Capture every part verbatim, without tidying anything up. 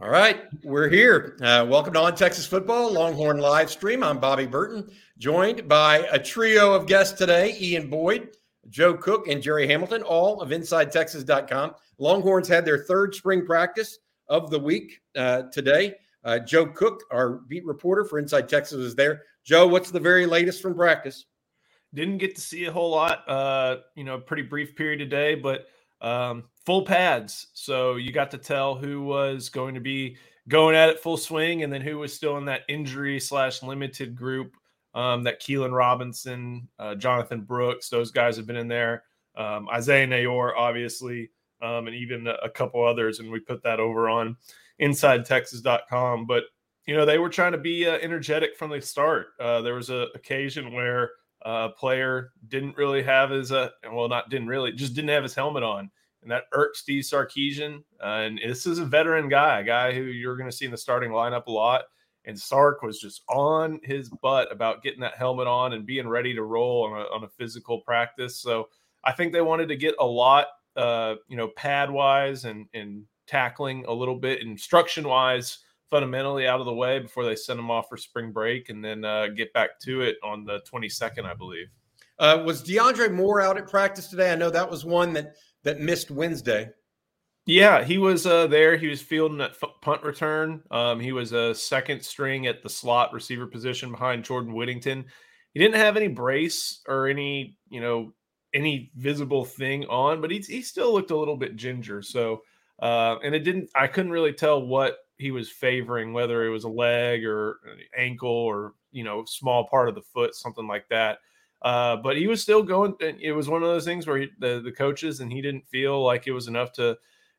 All right, we're here. Uh, welcome to On Texas Football, Longhorn live stream. I'm Bobby Burton, joined by a trio of guests today, Ian Boyd, Joe Cook, and Jerry Hamilton, all of Inside Texas dot com. Longhorns had their third spring practice of the week uh, today. Uh, Joe Cook, our beat reporter for Inside Texas, is there. Joe, what's the very latest from practice? Didn't get to see a whole lot, uh, you know, pretty brief period today, but um, full pads. So you got to tell who was going to be going at it full swing and then who was still in that injury slash limited group, um, that Keelan Robinson, uh, Jonathan Brooks, those guys have been in there. Um, Isaiah Nayor, obviously, um, and even a couple others. And we put that over on Inside Texas dot com, but you know, they were trying to be uh, energetic from the start. Uh, there was a occasion where a uh, player didn't really have his, uh, well, not didn't really, just didn't have his helmet on. And that irked Steve Sarkisian. Uh, and this is a veteran guy, a guy who you're going to see in the starting lineup a lot. And Sark was just on his butt about getting that helmet on and being ready to roll on a, on a physical practice. So I think they wanted to get a lot, uh, you know, pad-wise and, and tackling a little bit, instruction-wise, fundamentally out of the way before they send them off for spring break and then uh, get back to it on the twenty-second, I believe. Uh, was DeAndre Moore out at practice today? I know that was one that, that missed Wednesday. Yeah, he was uh, there. He was fielding that f- punt return. Um, he was a second string at the slot receiver position behind Jordan Whittington. He didn't have any brace or any, you know, any visible thing on, but he, he still looked a little bit ginger. So, uh, and it didn't, I couldn't really tell what he was favoring, whether it was a leg or an ankle or, you know, small part of the foot, something like that. Uh, but he was still going. It was one of those things where he, the, the coaches and he didn't feel like it was enough to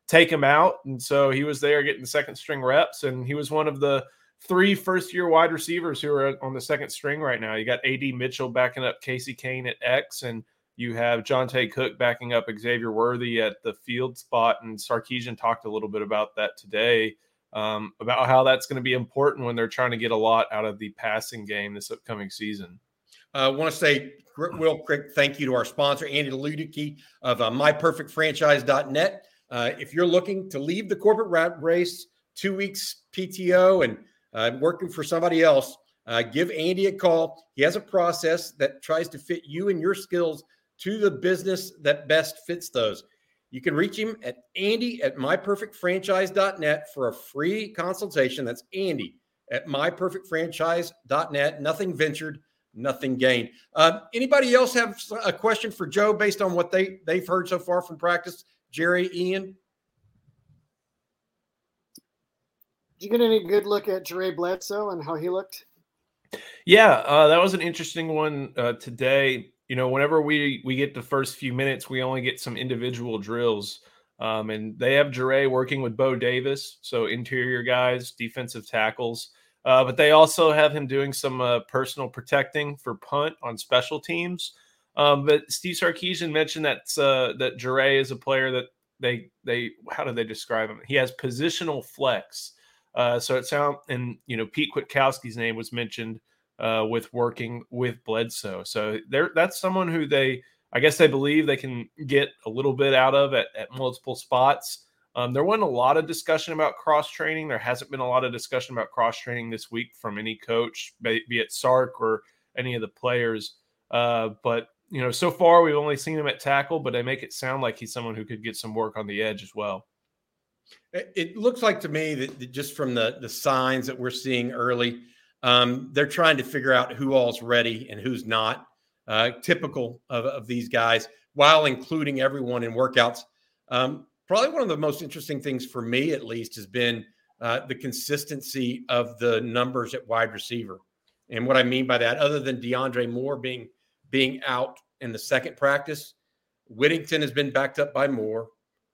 take him out. And so he was there getting the second string reps. And he was one of the three first year wide receivers who are on the second string right now. You got A D Mitchell backing up Casey Kane at X, and you have Jonte Cook backing up Xavier Worthy at the field spot. And Sarkisian talked a little bit about that today. Um, about how that's going to be important when they're trying to get a lot out of the passing game this upcoming season. I uh, want to say real quick thank you to our sponsor, Andy Ludeke of uh, My Perfect Franchise dot net. Uh, if you're looking to leave the corporate rat race, two weeks P T O and uh, working for somebody else, uh, give Andy a call. He has a process that tries to fit you and your skills to the business that best fits those. You can reach him at Andy at My Perfect Franchise dot net for a free consultation. That's Andy at My Perfect Franchise dot net. Nothing ventured, nothing gained. Uh, anybody else have a question for Joe based on what they, they've heard so far from practice? Jerry, Ian? Did you get any good look at Jerry Bledsoe and how he looked? Yeah, uh, that was an interesting one uh, today. You know, whenever we, we get the first few minutes, we only get some individual drills. Um, and they have Jure working with Bo Davis, so interior guys, defensive tackles. Uh, but they also have him doing some uh, personal protecting for punt on special teams. Um, but Steve Sarkisian mentioned that, uh, that Jure is a player that they they how do they describe him? He has positional flex. Uh, so it sound and, you know, Pete Kwiatkowski's name was mentioned Uh, with working with Bledsoe. So there, that's someone who they, I guess they believe they can get a little bit out of at, at multiple spots. Um, there wasn't a lot of discussion about cross-training. There hasn't been a lot of discussion about cross-training this week from any coach, be it Sark or any of the players. Uh, but, you know, so far we've only seen him at tackle, but they make it sound like he's someone who could get some work on the edge as well. It looks like to me that just from the, the signs that we're seeing early, Um, they're trying to figure out who all's ready and who's not, uh, typical of, of these guys, while including everyone in workouts. Um, probably one of the most interesting things for me, at least, has been uh, the consistency of the numbers at wide receiver. And what I mean by that, other than DeAndre Moore being being out in the second practice, Whittington has been backed up by Moore.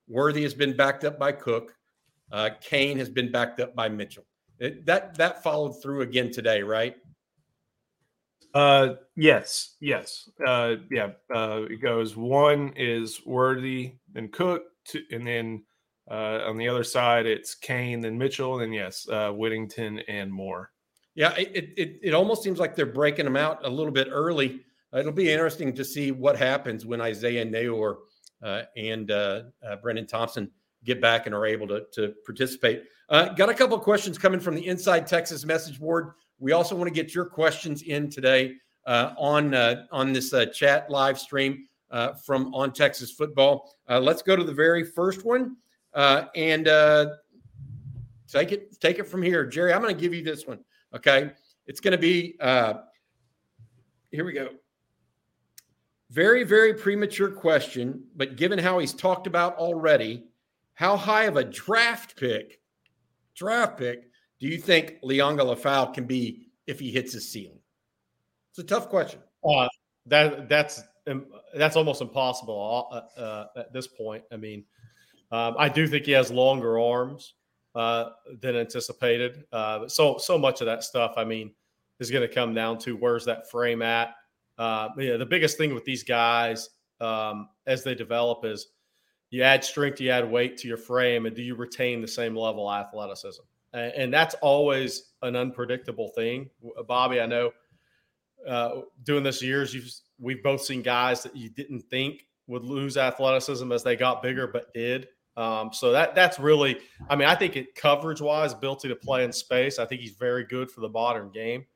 Worthy has been backed up by Cook. Uh, Kane has been backed up by Mitchell. It, that that followed through again today, right? Uh, yes, yes, uh, yeah. Uh, it goes one is Worthy, then Cook, two, and then uh, on the other side it's Kane, then Mitchell, and yes, uh, Whittington and Moore. Yeah, it, it it almost seems like they're breaking them out a little bit early. It'll be interesting to see what happens when Isaiah Nayor uh, and uh, uh, Brendan Thompson get back and are able to, to participate. Uh, got a couple of questions coming from the Inside Texas message board. We also want to get your questions in today uh, on uh, on this uh, chat live stream uh, from On Texas Football. Uh, let's go to the very first one uh, and uh, take it take it from here, Jerry. I'm going to give you this one. Okay, it's going to be uh, here we go. Very, very premature question, but given how he's talked about already, how high of a draft pick, draft pick, do you think Leonga Lafau can be if he hits his ceiling? It's a tough question. Uh, that that's that's almost impossible uh, uh, at this point. I mean, um, I do think he has longer arms uh, than anticipated. Uh, so so much of that stuff, I mean, is going to come down to where's that frame at. Uh, yeah, the biggest thing with these guys um, as they develop is you add strength, you add weight to your frame, and do you retain the same level of athleticism? And, and that's always an unpredictable thing. Bobby, I know uh, doing this years, you've, we've both seen guys that you didn't think would lose athleticism as they got bigger, but did. Um, so that that's really, I mean, I think it coverage-wise, ability to play in space, I think he's very good for the modern game.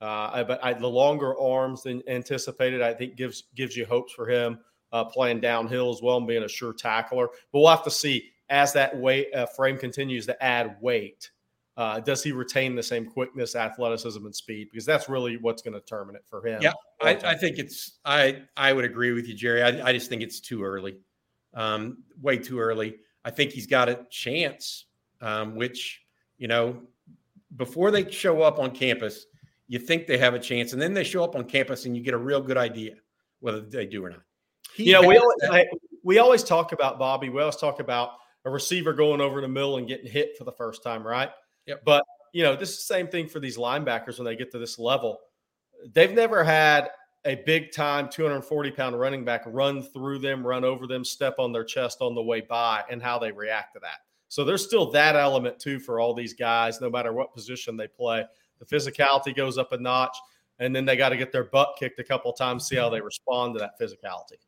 Uh, but I, the longer arms than anticipated, I think, gives gives you hopes for him uh, playing downhill as well and being a sure tackler. But we'll have to see as that weight uh, frame continues to add weight, uh, does he retain the same quickness, athleticism, and speed? Because that's really what's going to determine it for him. Yeah, I, I think it's I, – I would agree with you, Jerry. I, I just think it's too early, um, way too early. I think he's got a chance, um, which, you know, before they show up on campus – you think they have a chance, and then they show up on campus and you get a real good idea whether they do or not. He yeah, we always, I, we always talk about, Bobby, we always talk about a receiver going over the middle and getting hit for the first time, right? Yep. But, you know, this is the same thing for these linebackers when they get to this level. They've never had a big-time two hundred forty pound running back run through them, run over them, step on their chest on the way by, and how they react to that. So there's still that element, too, for all these guys, no matter what position they play. The physicality goes up a notch, and then they got to get their butt kicked a couple of times, see how they respond to that physicality.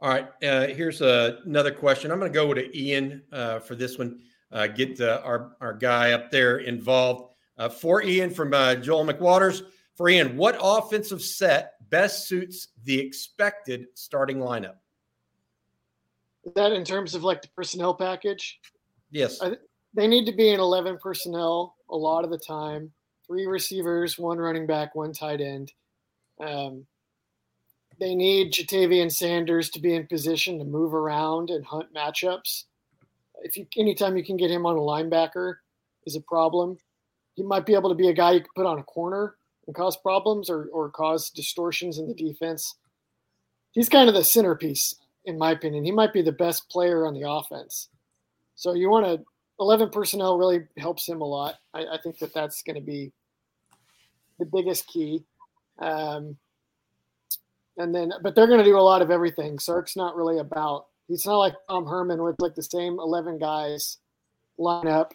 All right, uh, here's uh, another question. I'm going to go to Ian uh, for this one, uh, get uh, our, our guy up there involved. Uh, for Ian from uh, Joel McWaters, for Ian, what offensive set best suits the expected starting lineup? Is that in terms of like the personnel package? Yes. I th- They need to be in eleven personnel a lot of the time. Three receivers, one running back, one tight end. Um, they need Ja'Tavion Sanders to be in position to move around and hunt matchups. If you, anytime you can get him on a linebacker is a problem. He might be able to be a guy you can put on a corner and cause problems or, or cause distortions in the defense. He's kind of the centerpiece, in my opinion. He might be the best player on the offense. So you want to – eleven personnel really helps him a lot. I, I think that that's going to be the biggest key. Um, and then, but they're going to do a lot of everything. Sark's not really about, he's not like Tom Herman with like the same eleven guys line up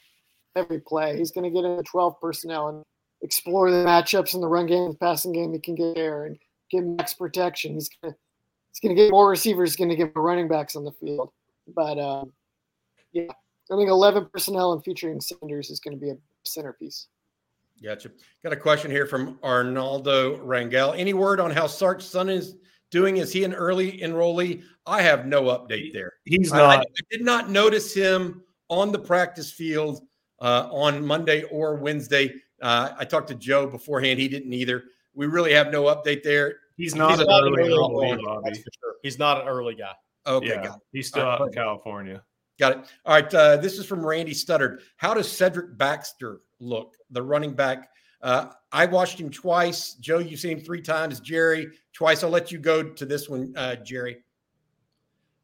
every play. He's going to get into twelve personnel and explore the matchups in the run game, the passing game. He can get there and get max protection. He's going to, he's going to get more receivers. He's going to get more running backs on the field. But um, yeah. I think eleven personnel and featuring Sanders is going to be a centerpiece. Gotcha. Got a question here from Arnaldo Rangel. Any word on how Sark's son is doing? Is he an early enrollee? I have no update there. He's not. I, I did not notice him on the practice field uh, on Monday or Wednesday. Uh, I talked to Joe beforehand. He didn't either. We really have no update there. He's not, he's an, not an early enrollee, Bobby. Sure. He's not an early guy. Okay, yeah, got it. He's still out in California. Got it. All right. Uh, this is from Randy Studdard. How does Cedric Baxter look, the running back? Uh, I watched him twice. Joe, you've seen him three times. Jerry, twice. I'll let you go to this one, uh, Jerry.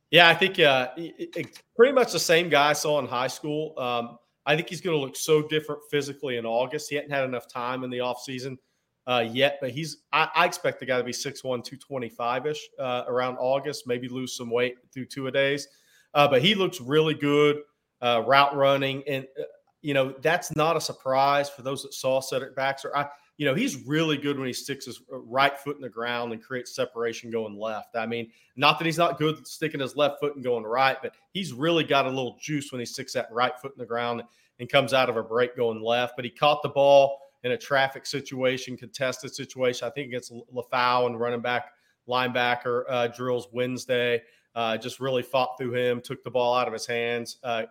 Yeah, I think uh, it, it, pretty much the same guy I saw in high school. Um, I think he's going to look so different physically in August. He hadn't had enough time in the offseason uh, yet, but he's. I, I expect the guy to be six one, two twenty-five-ish uh, around August, maybe lose some weight through two-a-days. Uh, but he looks really good, uh, route running. And, uh, you know, that's not a surprise for those that saw Cedric Baxter. I, you know, he's really good when he sticks his right foot in the ground and creates separation going left. I mean, not that he's not good sticking his left foot and going right, but he's really got a little juice when he sticks that right foot in the ground and comes out of a break going left. But he caught the ball in a traffic situation, contested situation, I think against Lafau and running back linebacker uh, drills Wednesday. Uh, just really fought through him, took the ball out of his hands, uh,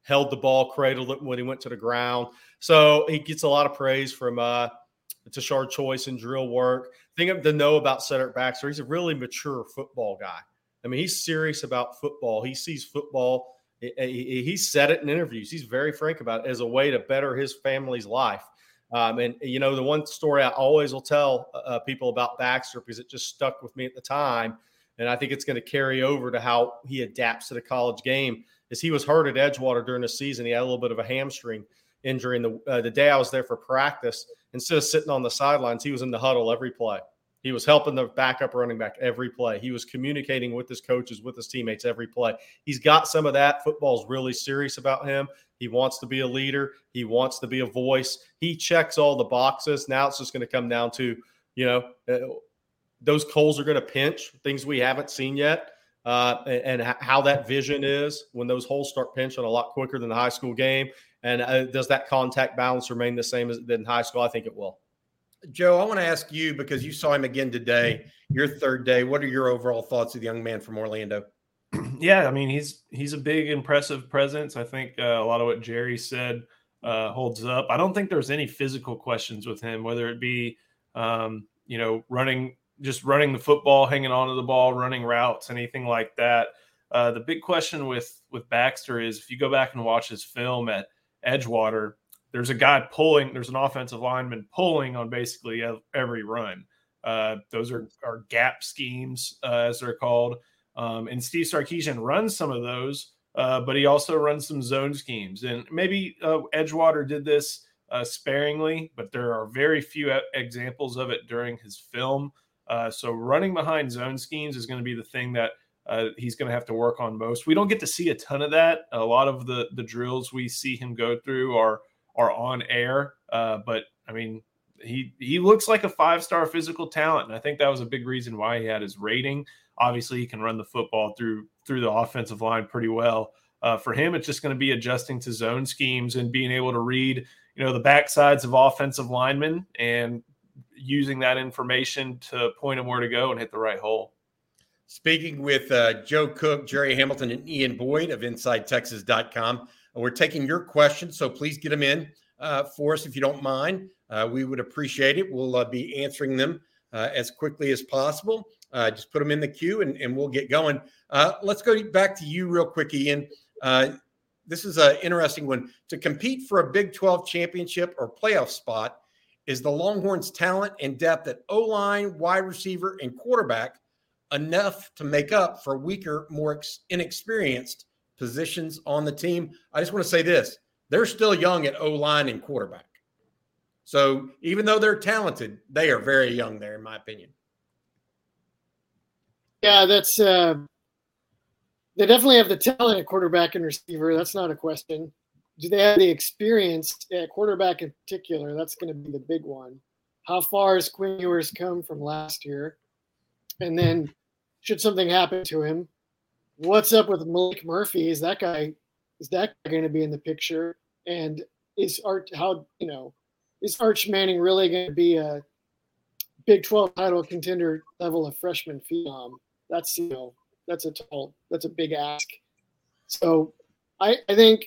held the ball, cradled it when he went to the ground. So he gets a lot of praise from uh, Tashard Choice and drill work. Thing to know about Cedric Baxter, he's a really mature football guy. I mean, he's serious about football. He sees football. He, he said it in interviews. He's very frank about it as a way to better his family's life. Um, and, you know, the one story I always will tell uh, people about Baxter, because it just stuck with me at the time, and I think it's going to carry over to how he adapts to the college game, is he was hurt at Edgewater during the season. He had a little bit of a hamstring injury. And the, uh, the day I was there for practice, instead of sitting on the sidelines, he was in the huddle every play. He was helping the backup running back every play. He was communicating with his coaches, with his teammates every play. He's got some of that. Football's really serious about him. He wants to be a leader. He wants to be a voice. He checks all the boxes. Now it's just going to come down to, you know, those coals are going to pinch, things we haven't seen yet, uh, and, and how that vision is when those holes start pinching a lot quicker than the high school game. And uh, does that contact balance remain the same as in high school? I think it will. Joe, I want to ask you, because you saw him again today, your third day. What are your overall thoughts of the young man from Orlando? Yeah, I mean, he's he's a big, impressive presence. I think uh, a lot of what Jerry said uh, holds up. I don't think there's any physical questions with him, whether it be, um, you know, running, just running the football, hanging onto the ball, running routes, anything like that. Uh, the big question with with Baxter is, if you go back and watch his film at Edgewater, there's a guy pulling, there's an offensive lineman pulling on basically every run. Uh, those are, are gap schemes, uh, as they're called. Um, and Steve Sarkisian runs some of those, uh, but he also runs some zone schemes. And maybe uh, Edgewater did this uh, sparingly, but there are very few examples of it during his film. Uh, so running behind zone schemes is going to be the thing that uh, he's going to have to work on most. We don't get to see a ton of that. A lot of the, the drills we see him go through are are on air. Uh, but I mean, he, he looks like a five-star physical talent. And I think that was a big reason why he had his rating. Obviously he can run the football through, through the offensive line pretty well. Uh, for him, it's just going to be adjusting to zone schemes and being able to read, you know, the backsides of offensive linemen and using that information to point them where to go and hit the right hole. Speaking with uh, Joe Cook, Jerry Hamilton, and Ian Boyd of Inside Texas dot com. We're taking your questions, so please get them in uh, for us if you don't mind. Uh, we would appreciate it. We'll uh, be answering them uh, as quickly as possible. Uh, just put them in the queue, and, and we'll get going. Uh, let's go back to you real quick, Ian. Uh, this is an interesting one. To compete for a Big twelve championship or playoff spot, is the Longhorns' talent and depth at O-line, wide receiver, and quarterback enough to make up for weaker, more inexperienced positions on the team? I just want to say this. They're still young at O-line and quarterback. So even though they're talented, they are very young there, in my opinion. Yeah, that's uh, – they definitely have the talent at quarterback and receiver. That's not a question. Do they have the experience at quarterback in particular? That's going to be the big one. How far has Quinn Ewers come from last year? And then should something happen to him? What's up with Malik Murphy? Is that guy is that guy going to be in the picture? And is Arch how you know is Arch Manning really going to be a Big twelve title contender level of freshman phenom? That's you know that's a tall that's a big ask. So I I think.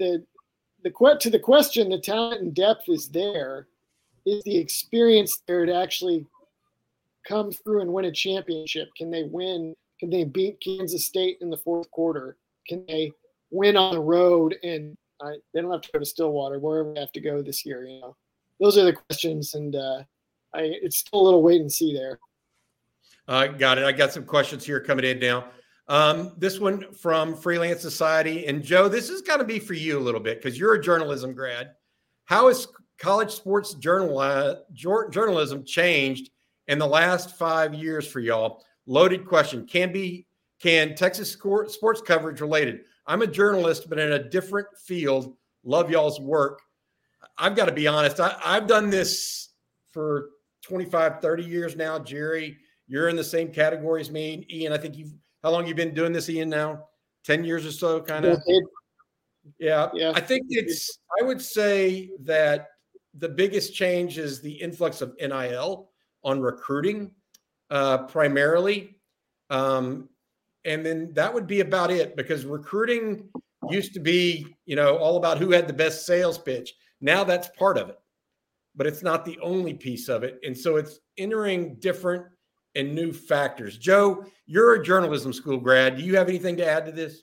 The, the to the question, the talent and depth is there. Is the experience there to actually come through and win a championship? Can they win? Can they beat Kansas State in the fourth quarter? Can they win on the road? And I, they don't have to go to Stillwater, wherever they have to go this year, you know. those are the questions, and uh, I, it's still a little wait and see there. Uh, got it. I got some questions here coming in now. Um, this one from Freelance Society. And, Joe, this is going to be for you a little bit because you're a journalism grad. How has college sports journal- journalism changed in the last five years for y'all? Loaded question. Can be can Texas sports coverage related? I'm a journalist, but in a different field. Love y'all's work. I've got to be honest. I, I've done this for twenty-five, thirty years now. Jerry, you're in the same category as me. Ian, I think you've – how long you been doing this, Ian, now? ten years or so, kind of? Yeah. yeah. I think it's – I would say that the biggest change is the influx of N I L on recruiting uh, primarily. Um, and then that would be about it because recruiting used to be, you know, all about who had the best sales pitch. Now that's part of it, but it's not the only piece of it. And so it's entering different and new factors. Joe, you're a journalism school grad. Do you have anything to add to this?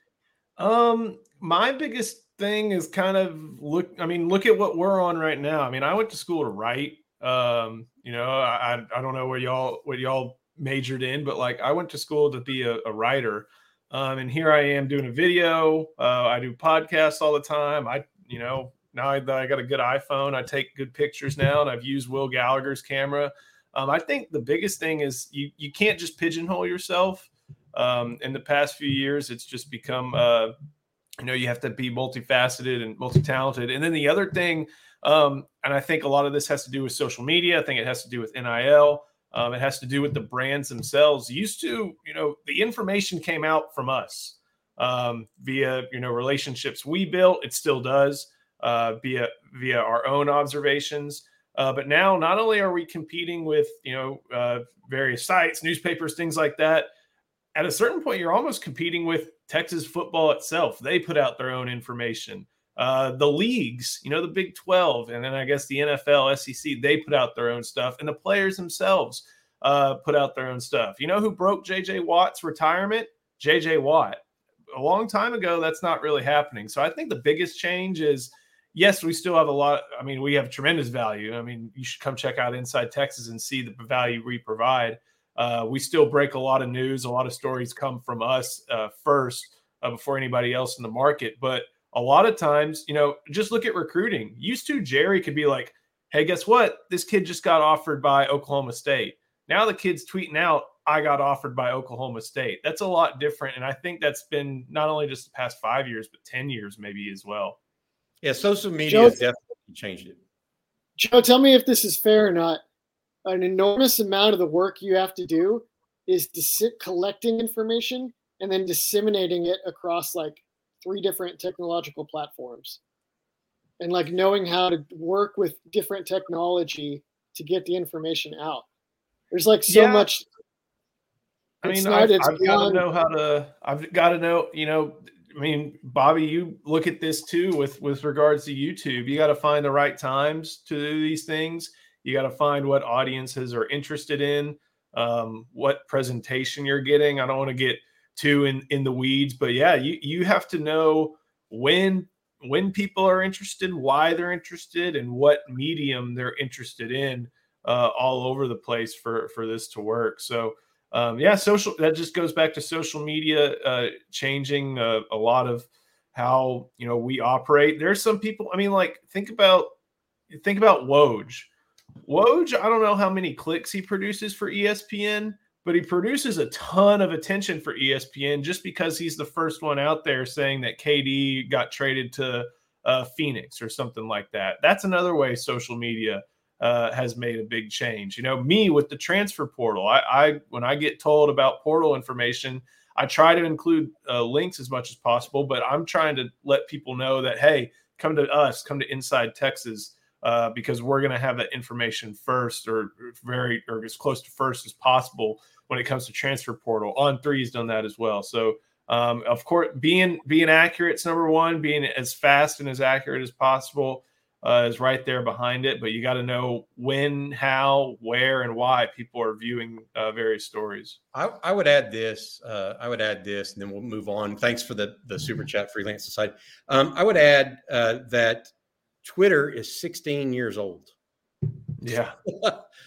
Um, my biggest thing is kind of look, I mean, look at what we're on right now. I mean, I went to school to write, um, you know, I, I don't know where y'all, what y'all majored in, but like I went to school to be a, a writer. Um, and here I am doing a video. Uh, I do podcasts all the time. I, you know, now that I got a good iPhone, I take good pictures now, and I've used Will Gallagher's camera. Um, I think the biggest thing is you you can't just pigeonhole yourself. Um, in the past few years, it's just become, uh, you know, you have to be multifaceted and multi-talented. And then the other thing, um, and I think a lot of this has to do with social media. I think it has to do with N I L. Um, it has to do with the brands themselves. Used to, you know, the information came out from us um, via, you know, relationships we built. It still does. Uh, via via our own observations. Uh, but now not only are we competing with, you know, uh, various sites, newspapers, things like that, at a certain point, you're almost competing with Texas football itself. They put out their own information. Uh, the leagues, you know, the Big twelve, and then I guess the N F L, S E C, they put out their own stuff. And the players themselves uh, put out their own stuff. You know who broke J J Watt's retirement? J J Watt. A long time ago, that's not really happening. So I think the biggest change is, yes, we still have a lot. I mean, we have tremendous value. I mean, you should come check out Inside Texas and see the value we provide. Uh, we still break a lot of news. A lot of stories come from us uh, first uh, before anybody else in the market. But a lot of times, you know, just look at recruiting. Used to, Jerry could be like, hey, guess what? This kid just got offered by Oklahoma State. Now the kid's tweeting out, I got offered by Oklahoma State. That's a lot different. And I think that's been not only just the past five years, but ten years maybe as well. Yeah, social media Joe, has definitely changed it. Joe, tell me if this is fair or not. An enormous amount of the work you have to do is to sit collecting information and then disseminating it across like three different technological platforms. And like knowing how to work with different technology to get the information out. There's like so yeah. much. I mean, not, I've, I've got to know how to, I've got to know, you know, I mean, Bobby, you look at this too with, with regards to YouTube. You got to find the right times to do these things. You got to find what audiences are interested in, um, what presentation you're getting. I don't want to get too in, in the weeds, but yeah, you, you have to know when, when people are interested, why they're interested, and what medium they're interested in uh, all over the place for, for this to work. So Um, yeah, social. That just goes back to social media uh, changing uh, a lot of how you know we operate. There's some people. I mean, like think about think about Woj. Woj. I don't know how many clicks he produces for E S P N, but he produces a ton of attention for E S P N just because he's the first one out there saying that K D got traded to uh, Phoenix or something like that. That's another way social media Uh, has made a big change. You know, me with the transfer portal, I, I when I get told about portal information, I try to include uh, links as much as possible, but I'm trying to let people know that, hey, come to us, come to Inside Texas, uh, because we're going to have that information first or very or as close to first as possible when it comes to transfer portal. On three's done that as well. So, um, of course, being being accurate is number one, being as fast and as accurate as possible Uh, is right there behind it, but you got to know when, how, where, and why people are viewing uh, various stories. I, I would add this. Uh, I would add this, and then we'll move on. Thanks for the, the super chat, Freelance Society. Um, I would add uh, that Twitter is sixteen years old. Yeah.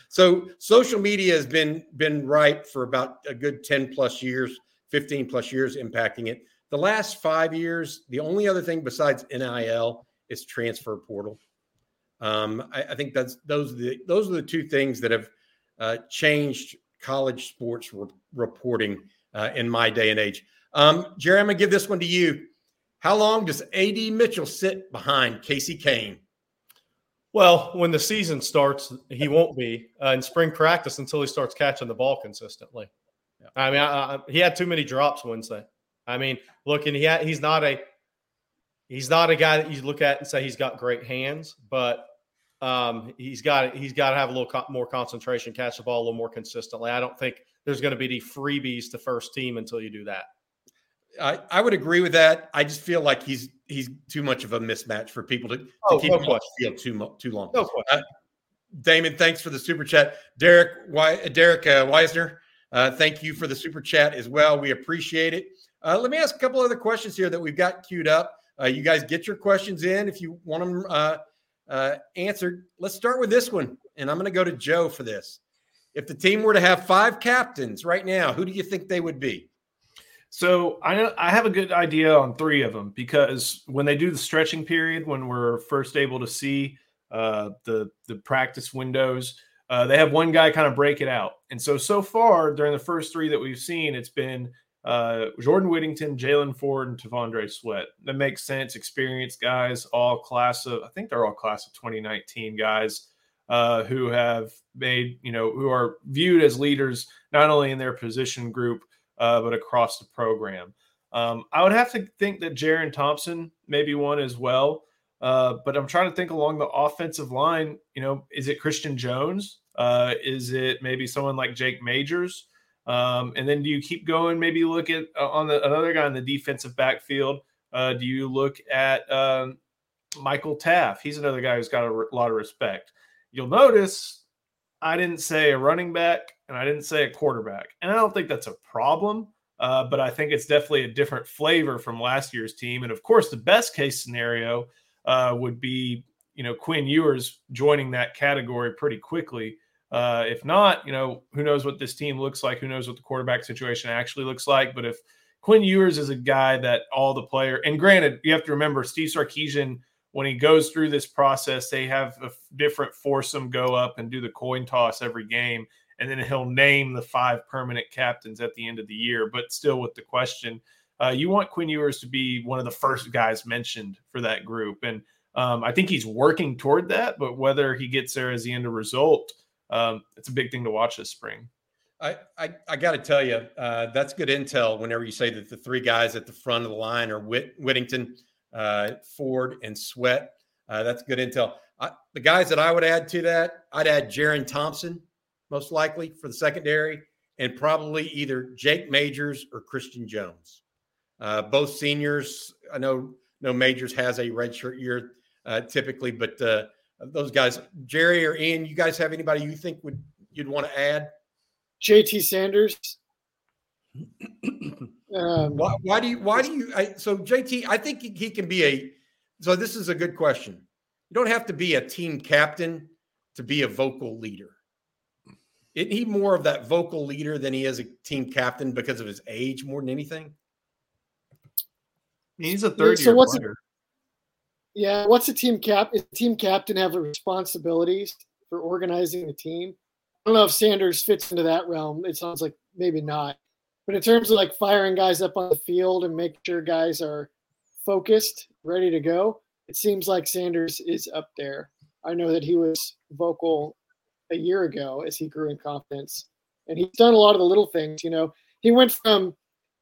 So social media has been been ripe for about a good ten plus years, fifteen plus years impacting it. The last five years, the only other thing besides N I L is transfer portal. Um, I, I think that's those are the those are the two things that have uh, changed college sports re- reporting uh, in my day and age. Um, Jerry, I'm gonna give this one to you. How long does A D Mitchell sit behind Casey Kane? Well, when the season starts, he won't be uh, in spring practice until he starts catching the ball consistently. Yeah. I mean, I, I, he had too many drops Wednesday. I mean, look, and he had, he's not a he's not a guy that you look at and say he's got great hands, but um, he's got he's got to have a little co- more concentration, catch the ball a little more consistently. I don't think there's going to be any freebies to first team until you do that. I, I would agree with that. I just feel like he's he's too much of a mismatch for people to, to oh, keep no him on the field too, too long. No uh, Damon, thanks for the super chat. Derek, why, Derek uh, Weisner, uh, thank you for the super chat as well. We appreciate it. Uh, let me ask a couple other questions here that we've got queued up. Uh, you guys get your questions in if you want them uh, uh, answered. Let's start with this one, and I'm going to go to Joe for this. If the team were to have five captains right now, who do you think they would be? So I I have a good idea on three of them, because when they do the stretching period, when we're first able to see uh, the the practice windows, uh, they have one guy kind of break it out. And so, so far during the first three that we've seen, it's been uh, Jordan Whittington, Jaylon Ford, and T'Vondre Sweat. That makes sense. Experienced guys, all class of, I think they're all class of twenty nineteen guys uh, who have made, you know, who are viewed as leaders, not only in their position group, Uh, but across the program. Um, I would have to think that Jerrin Thompson may be one as well, uh, but I'm trying to think along the offensive line. You know, is it Christian Jones? Uh, is it maybe someone like Jake Majors? Um, and then do you keep going, maybe look at uh, on the, another guy in the defensive backfield? Uh, do you look at um, Michael Taft? He's another guy who's got a re- lot of respect. You'll notice I didn't say a running back, and I didn't say a quarterback. And I don't think that's a problem, uh, but I think it's definitely a different flavor from last year's team. And, of course, the best-case scenario uh, would be, you know, Quinn Ewers joining that category pretty quickly. Uh, if not, you know, who knows what this team looks like? Who knows what the quarterback situation actually looks like? But if Quinn Ewers is a guy that all the player – and granted, you have to remember, Steve Sarkisian, when he goes through this process, they have a different foursome go up and do the coin toss every game. And then he'll name the five permanent captains at the end of the year. But still with the question, uh, you want Quinn Ewers to be one of the first guys mentioned for that group. And um, I think he's working toward that. But whether he gets there as the end result, um, it's a big thing to watch this spring. I I, I got to tell you, uh, that's good intel whenever you say that the three guys at the front of the line are Whit- Whittington, uh, Ford, and Sweat. Uh, that's good intel. I, the guys that I would add to that, I'd add Jerrin Thompson, most likely for the secondary, and probably either Jake Majors or Christian Jones. Uh, both seniors. I know no Majors has a redshirt year uh, typically, but uh, those guys, Jerry or Ian, you guys have anybody you think would you'd want to add? J T Sanders. um, why, why do you? Why do you? I, so J T, I think he, he can be a. So this is a good question. You don't have to be a team captain to be a vocal leader. Isn't he more of that vocal leader than he is a team captain because of his age more than anything? He's a third-year so what's player. A, yeah, what's a team cap? Is team captain have responsibilities for organizing the team? I don't know if Sanders fits into that realm. It sounds like maybe not. But in terms of like firing guys up on the field and making sure guys are focused, ready to go, it seems like Sanders is up there. I know that he was vocal a year ago as he grew in confidence, and he's done a lot of the little things. You know, he went from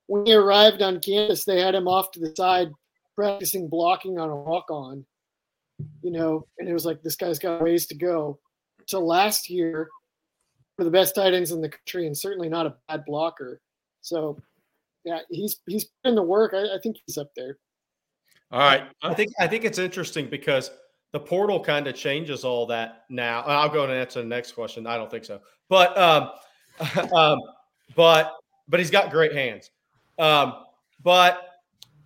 when he arrived on campus, they had him off to the side practicing blocking on a walk-on, you know, and it was like, this guy's got ways to go, to last year for the best tight ends in the country and certainly not a bad blocker. So yeah, he's, he's put in the work. I, I think he's up there. All right. I think, I think it's interesting because the portal kind of changes all that now. I'll go and answer the next question. I don't think so, but um, um, but but he's got great hands. Um, but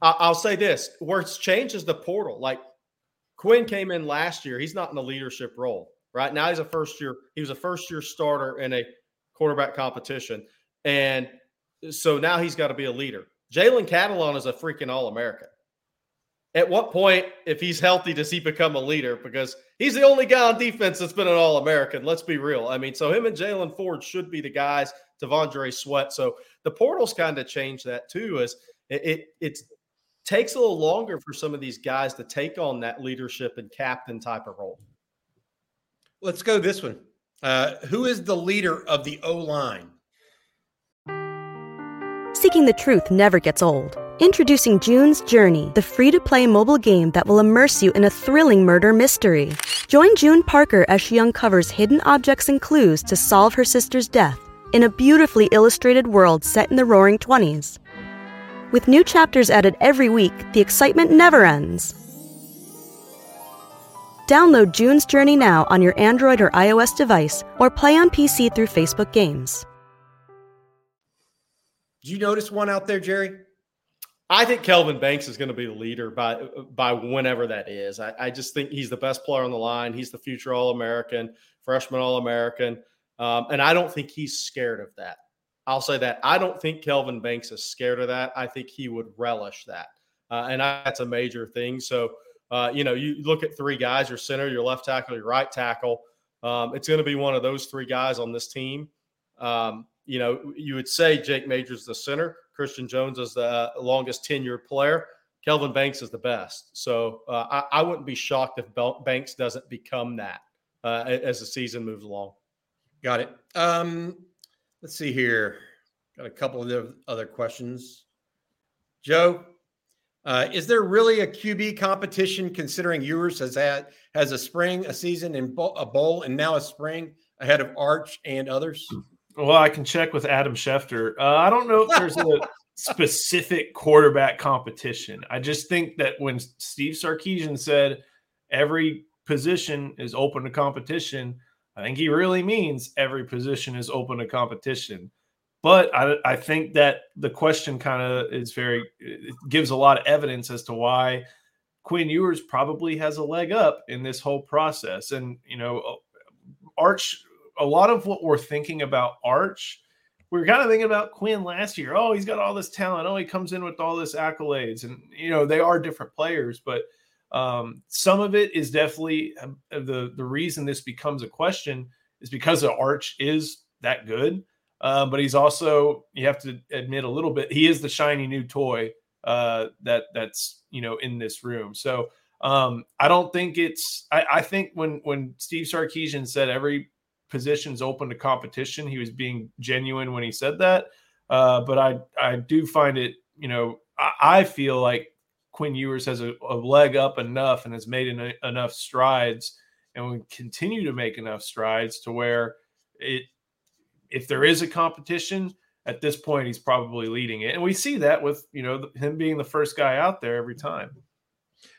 I- I'll say this: where it's changed is the portal. Like Quinn came in last year, he's not in a leadership role. right? Now he's a first year, he was a first year starter in a quarterback competition. And so now he's got to be a leader. Jalen Catalon is a freaking All-American. At what point, if he's healthy, does he become a leader? Because he's the only guy on defense that's been an All-American. Let's be real. I mean, so him and Jaylon Ford should be the guys. T'Vondre Sweat. So the portal's kind of changed that too. Is it, it it's, takes a little longer for some of these guys to take on that leadership and captain type of role. Let's go this one. Uh, who is the leader of the O-line? Seeking the truth never gets old. Introducing June's Journey, the free-to-play mobile game that will immerse you in a thrilling murder mystery. Join June Parker as she uncovers hidden objects and clues to solve her sister's death in a beautifully illustrated world set in the roaring twenties. With new chapters added every week, the excitement never ends. Download June's Journey now on your Android or iOS device, or play on P C through Facebook Games. Did you notice one out there, Jerry? I think Kelvin Banks is going to be the leader by by whenever that is. I, I just think he's the best player on the line. He's the future All-American, freshman All-American. Um, and I don't think he's scared of that. I'll say that. I don't think Kelvin Banks is scared of that. I think he would relish that. Uh, and I, that's a major thing. So, uh, you know, you look at three guys, your center, your left tackle, your right tackle. Um, it's going to be one of those three guys on this team. Um, you know, you would say Jake Majors is the center. Christian Jones is the longest tenured player. Kelvin Banks is the best. So uh, I, I wouldn't be shocked if Bel- Banks doesn't become that uh, as the season moves along. Got it. Um Let's see here. Got a couple of other questions. Joe, uh, is there really a Q B competition considering Ewers has had, has a spring, a season, and bo- a bowl, and now a spring ahead of Arch and others? Well, I can check with Adam Schefter. Uh, I don't know if there's a specific quarterback competition. I just think that when Steve Sarkisian said every position is open to competition, I think he really means every position is open to competition. But I, I think that the question kind of is very – it gives a lot of evidence as to why Quinn Ewers probably has a leg up in this whole process. And, you know, Arch – a lot of what we're thinking about Arch, we were kind of thinking about Quinn last year. Oh, he's got all this talent. Oh, he comes in with all this accolades. And, you know, they are different players, but – Um, some of it is definitely uh, the, the reason this becomes a question is because the Arch is that good. Uh, but he's also, you have to admit a little bit, he is the shiny new toy uh, that that's, you know, in this room. So um, I don't think it's, I, I think when, when Steve Sarkisian said every position's open to competition, he was being genuine when he said that. Uh, but I, I do find it, you know, I, I feel like Quinn Ewers has a, a leg up enough and has made en- enough strides and will continue to make enough strides to where it, if there is a competition at this point, he's probably leading it. And we see that with, you know, him being the first guy out there every time.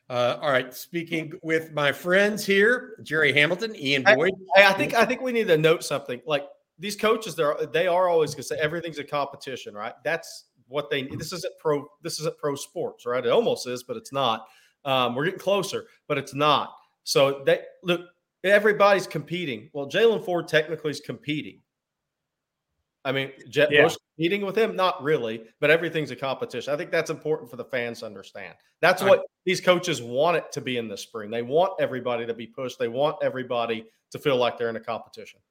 Uh, all right. Speaking with my friends here, Jerry Hamilton, Ian Boyd. I, I think, I think we need to note something. Like these coaches, they're, they are always going to say everything's a competition, right? That's, what they need. This isn't pro, this isn't pro sports, right? It almost is, but it's not. Um, we're getting closer, but it's not. So they look, everybody's competing. Well, Jaylon Ford technically is competing. I mean, Jet yeah. Bush competing with him? Not really, but everything's a competition. I think that's important for the fans to understand. That's what I, these coaches want it to be in the spring. They want everybody to be pushed. They want everybody to feel like they're in a competition.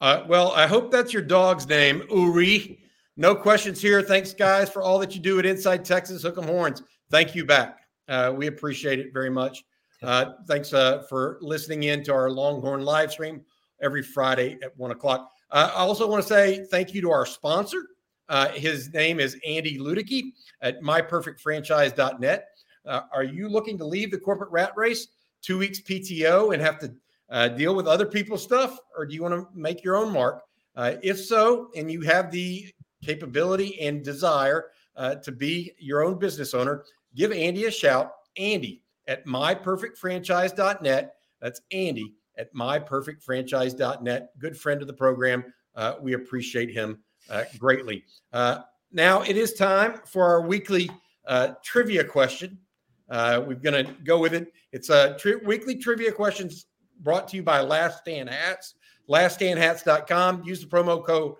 Uh, well, I hope that's your dog's name, Uri. No questions here. Thanks, guys, for all that you do at Inside Texas. Hook 'em horns. Thank you back. Uh, we appreciate it very much. Uh, thanks uh, for listening in to our Longhorn live stream every Friday at one o'clock. Uh, I also want to say thank you to our sponsor. Uh, his name is Andy Ludicky at my perfect franchise dot net. Uh, are you looking to leave the corporate rat race, two weeks P T O, and have to uh, deal with other people's stuff, or do you want to make your own mark? Uh, if so, and you have the capability and desire uh, to be your own business owner, give Andy a shout. Andy at my perfect franchise dot net. That's Andy at my perfect franchise dot net. Good friend of the program. Uh, we appreciate him uh, greatly. Uh, now it is time for our weekly uh, trivia question. Uh, we're going to go with it. It's a tri- weekly trivia questions brought to you by Last Stand Hats, last stand hats dot com. Use the promo code,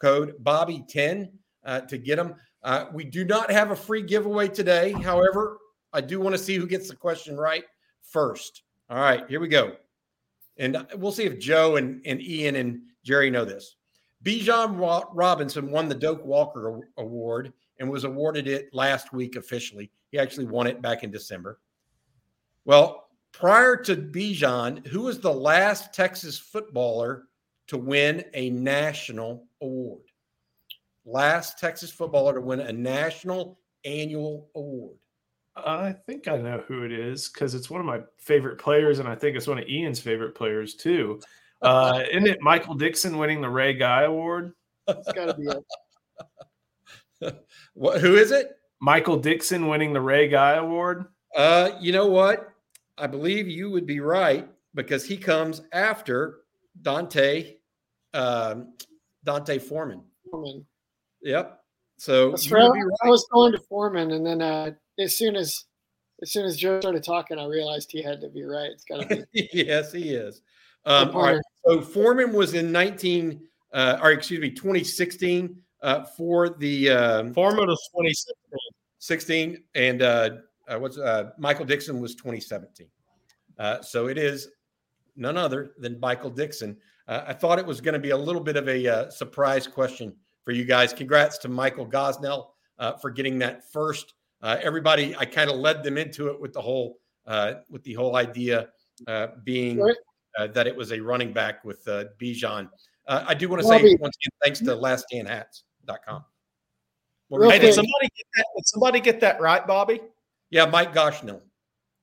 code Bobby ten uh, to get them. Uh, we do not have a free giveaway today. However, I do want to see who gets the question right first. All right, here we go. And we'll see if Joe and, and Ian and Jerry know this. Bijan Robinson won the Doak Walker Award and was awarded it last week officially. He actually won it back in December. Well, prior to Bijan, who was the last Texas footballer to win a national award? Last Texas footballer to win a national annual award. I think I know who it is because it's one of my favorite players, and I think it's one of Ian's favorite players too. Uh, isn't it Michael Dixon winning the Ray Guy Award? It's got to be it. What, who is it? Michael Dixon winning the Ray Guy Award. Uh, you know what? I believe you would be right because he comes after Dante um, Dante Foreman. Foreman. Yep. So That's you right. would be right. I was going to Foreman, and then uh, – As soon as, as soon as Joe started talking, I realized he had to be right. It's got to be. Yes, he is. Um, all right. So Foreman was in nineteen, uh, or excuse me, twenty sixteen uh, for the um, Foreman was twenty sixteen, and uh, uh, what's uh, Michael Dixon was twenty seventeen. Uh, so it is none other than Michael Dixon. Uh, I thought it was going to be a little bit of a uh, surprise question for you guys. Congrats to Michael Gosnell uh, for getting that first. Uh, everybody, I kind of led them into it with the whole uh, with the whole idea uh, being uh, that it was a running back with uh, Bijan. Uh, I do want to say Bobby. once again, thanks to last stand hats dot com. Well, hey, did somebody get that? Did somebody get that right, Bobby? Yeah, Mike Gosnell.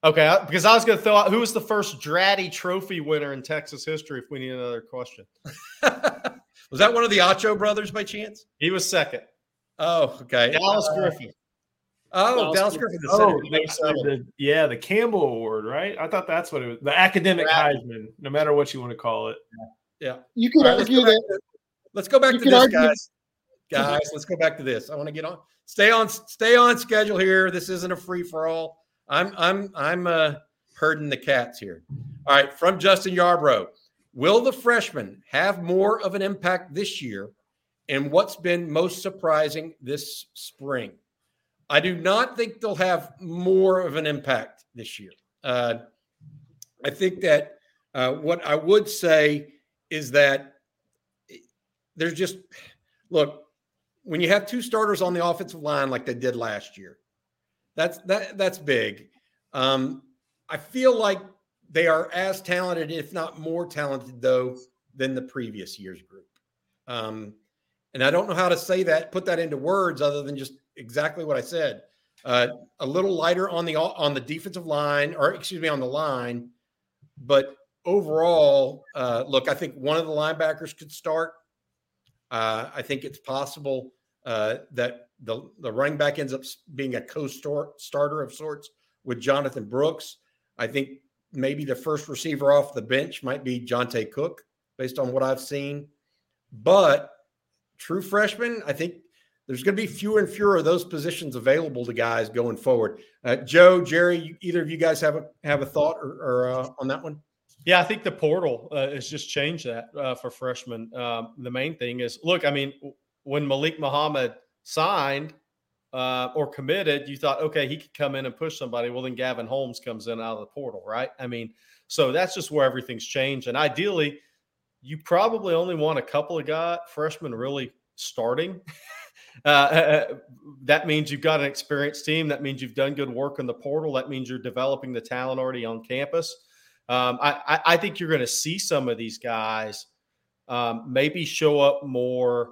Okay, because I was going to throw out who was the first Dratty Trophy winner in Texas history. If we need another question, was that one of the Ocho brothers by chance? He was second. Oh, okay, Dallas uh, Griffin. Oh, Dallas Griffin. Oh, the, yeah, the Campbell Award, right? I thought that's what it was. The academic right. Heisman, no matter what you want to call it. Yeah. You could right, argue let's that. To, let's go back to this, argue. guys. Guys, let's go back to this. I want to get on. Stay on. Stay on schedule here. This isn't a free for all. I'm. I'm. I'm uh, herding the cats here. All right. From Justin Yarbrough, will the freshmen have more of an impact this year? And what's been most surprising this spring? I do not think they'll have more of an impact this year. Uh, I think that uh, what I would say is that there's just – look, when you have two starters on the offensive line like they did last year, that's that that's big. Um, I feel like they are as talented, if not more talented, though, than the previous year's group. Um, and I don't know how to say that, put that into words other than just – exactly what I said. Uh, a little lighter on the on the defensive line, or excuse me, on the line. But overall, uh, look, I think one of the linebackers could start. Uh, I think it's possible uh, that the, the running back ends up being a co-starter of sorts with Jonathan Brooks. I think maybe the first receiver off the bench might be Jonte Cook, based on what I've seen. But true freshman, I think – there's going to be fewer and fewer of those positions available to guys going forward. Uh, Joe, Jerry, either of you guys have a have a thought or, or uh, on that one? Yeah, I think the portal uh, has just changed that uh, for freshmen. Um, the main thing is, look, I mean, when Malik Muhammad signed uh, or committed, you thought, okay, he could come in and push somebody. Well, then Gavin Holmes comes in out of the portal, right? I mean, so that's just where everything's changed. And ideally, you probably only want a couple of guy freshmen really starting. Uh, that means you've got an experienced team. That means you've done good work in the portal. That means you're developing the talent already on campus. Um, I, I think you're going to see some of these guys um, maybe show up more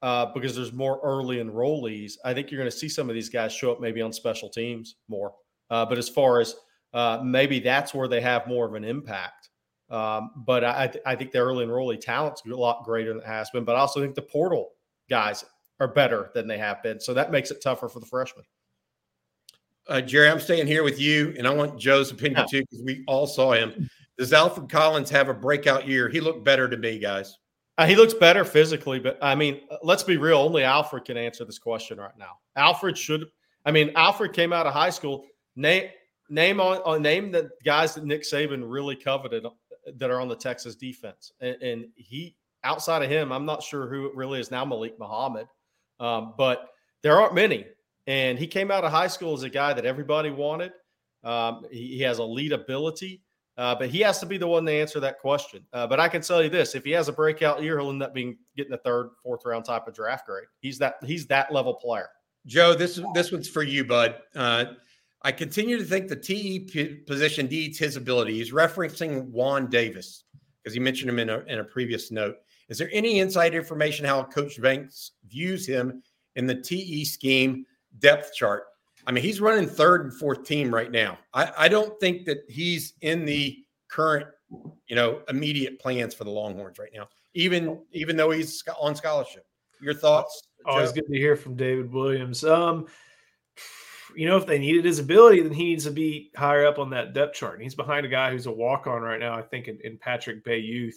uh, because there's more early enrollees. I think you're going to see some of these guys show up maybe on special teams more. Uh, but as far as uh, maybe that's where they have more of an impact. Um, but I, I think the early enrollee talent's a lot greater than it has been. But I also think the portal guys are better than they have been. So that makes it tougher for the freshmen. Uh, Jerry, I'm staying here with you, and I want Joe's opinion yeah. too, because we all saw him. Does Alfred Collins have a breakout year? He looked better to me, guys. Uh, he looks better physically, but, I mean, let's be real. Only Alfred can answer this question right now. Alfred should – I mean, Alfred came out of high school. Name name on, on name the guys that Nick Saban really coveted that are on the Texas defense. And, and he, outside of him, I'm not sure who it really is now, Malik Muhammad, um, but there aren't many. And he came out of high school as a guy that everybody wanted. Um, he, he has elite ability, uh, but he has to be the one to answer that question. Uh, but I can tell you this, if he has a breakout year, he'll end up being getting a third, fourth round type of draft grade. He's that, he's that level player. Joe, this, this one's for you, bud. Uh, I continue to think the T E position needs his ability. He's referencing Juan Davis because he mentioned him in a, in a previous note. Is there any inside information how Coach Banks views him in the T E scheme depth chart? I mean, he's running third and fourth team right now. I, I don't think that he's in the current, you know, immediate plans for the Longhorns right now, even even though he's on scholarship. Your thoughts? Always good to hear from David Williams. Um You know, if they needed his ability, then he needs to be higher up on that depth chart. And he's behind a guy who's a walk-on right now, I think, in, in Patrick Bayouth.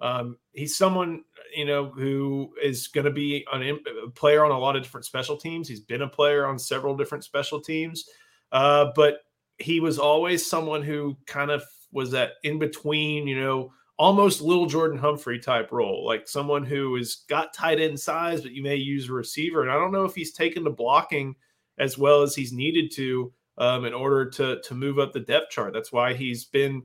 Um, he's someone, you know, who is going to be an, a player on a lot of different special teams. He's been a player on several different special teams. Uh, but he was always someone who kind of was that in-between, you know, almost little Jordan Humphrey type role, like someone who has got tight end size, but you may use a receiver. And I don't know if he's taken to blocking as well as he's needed to um, in order to, to move up the depth chart. That's why he's been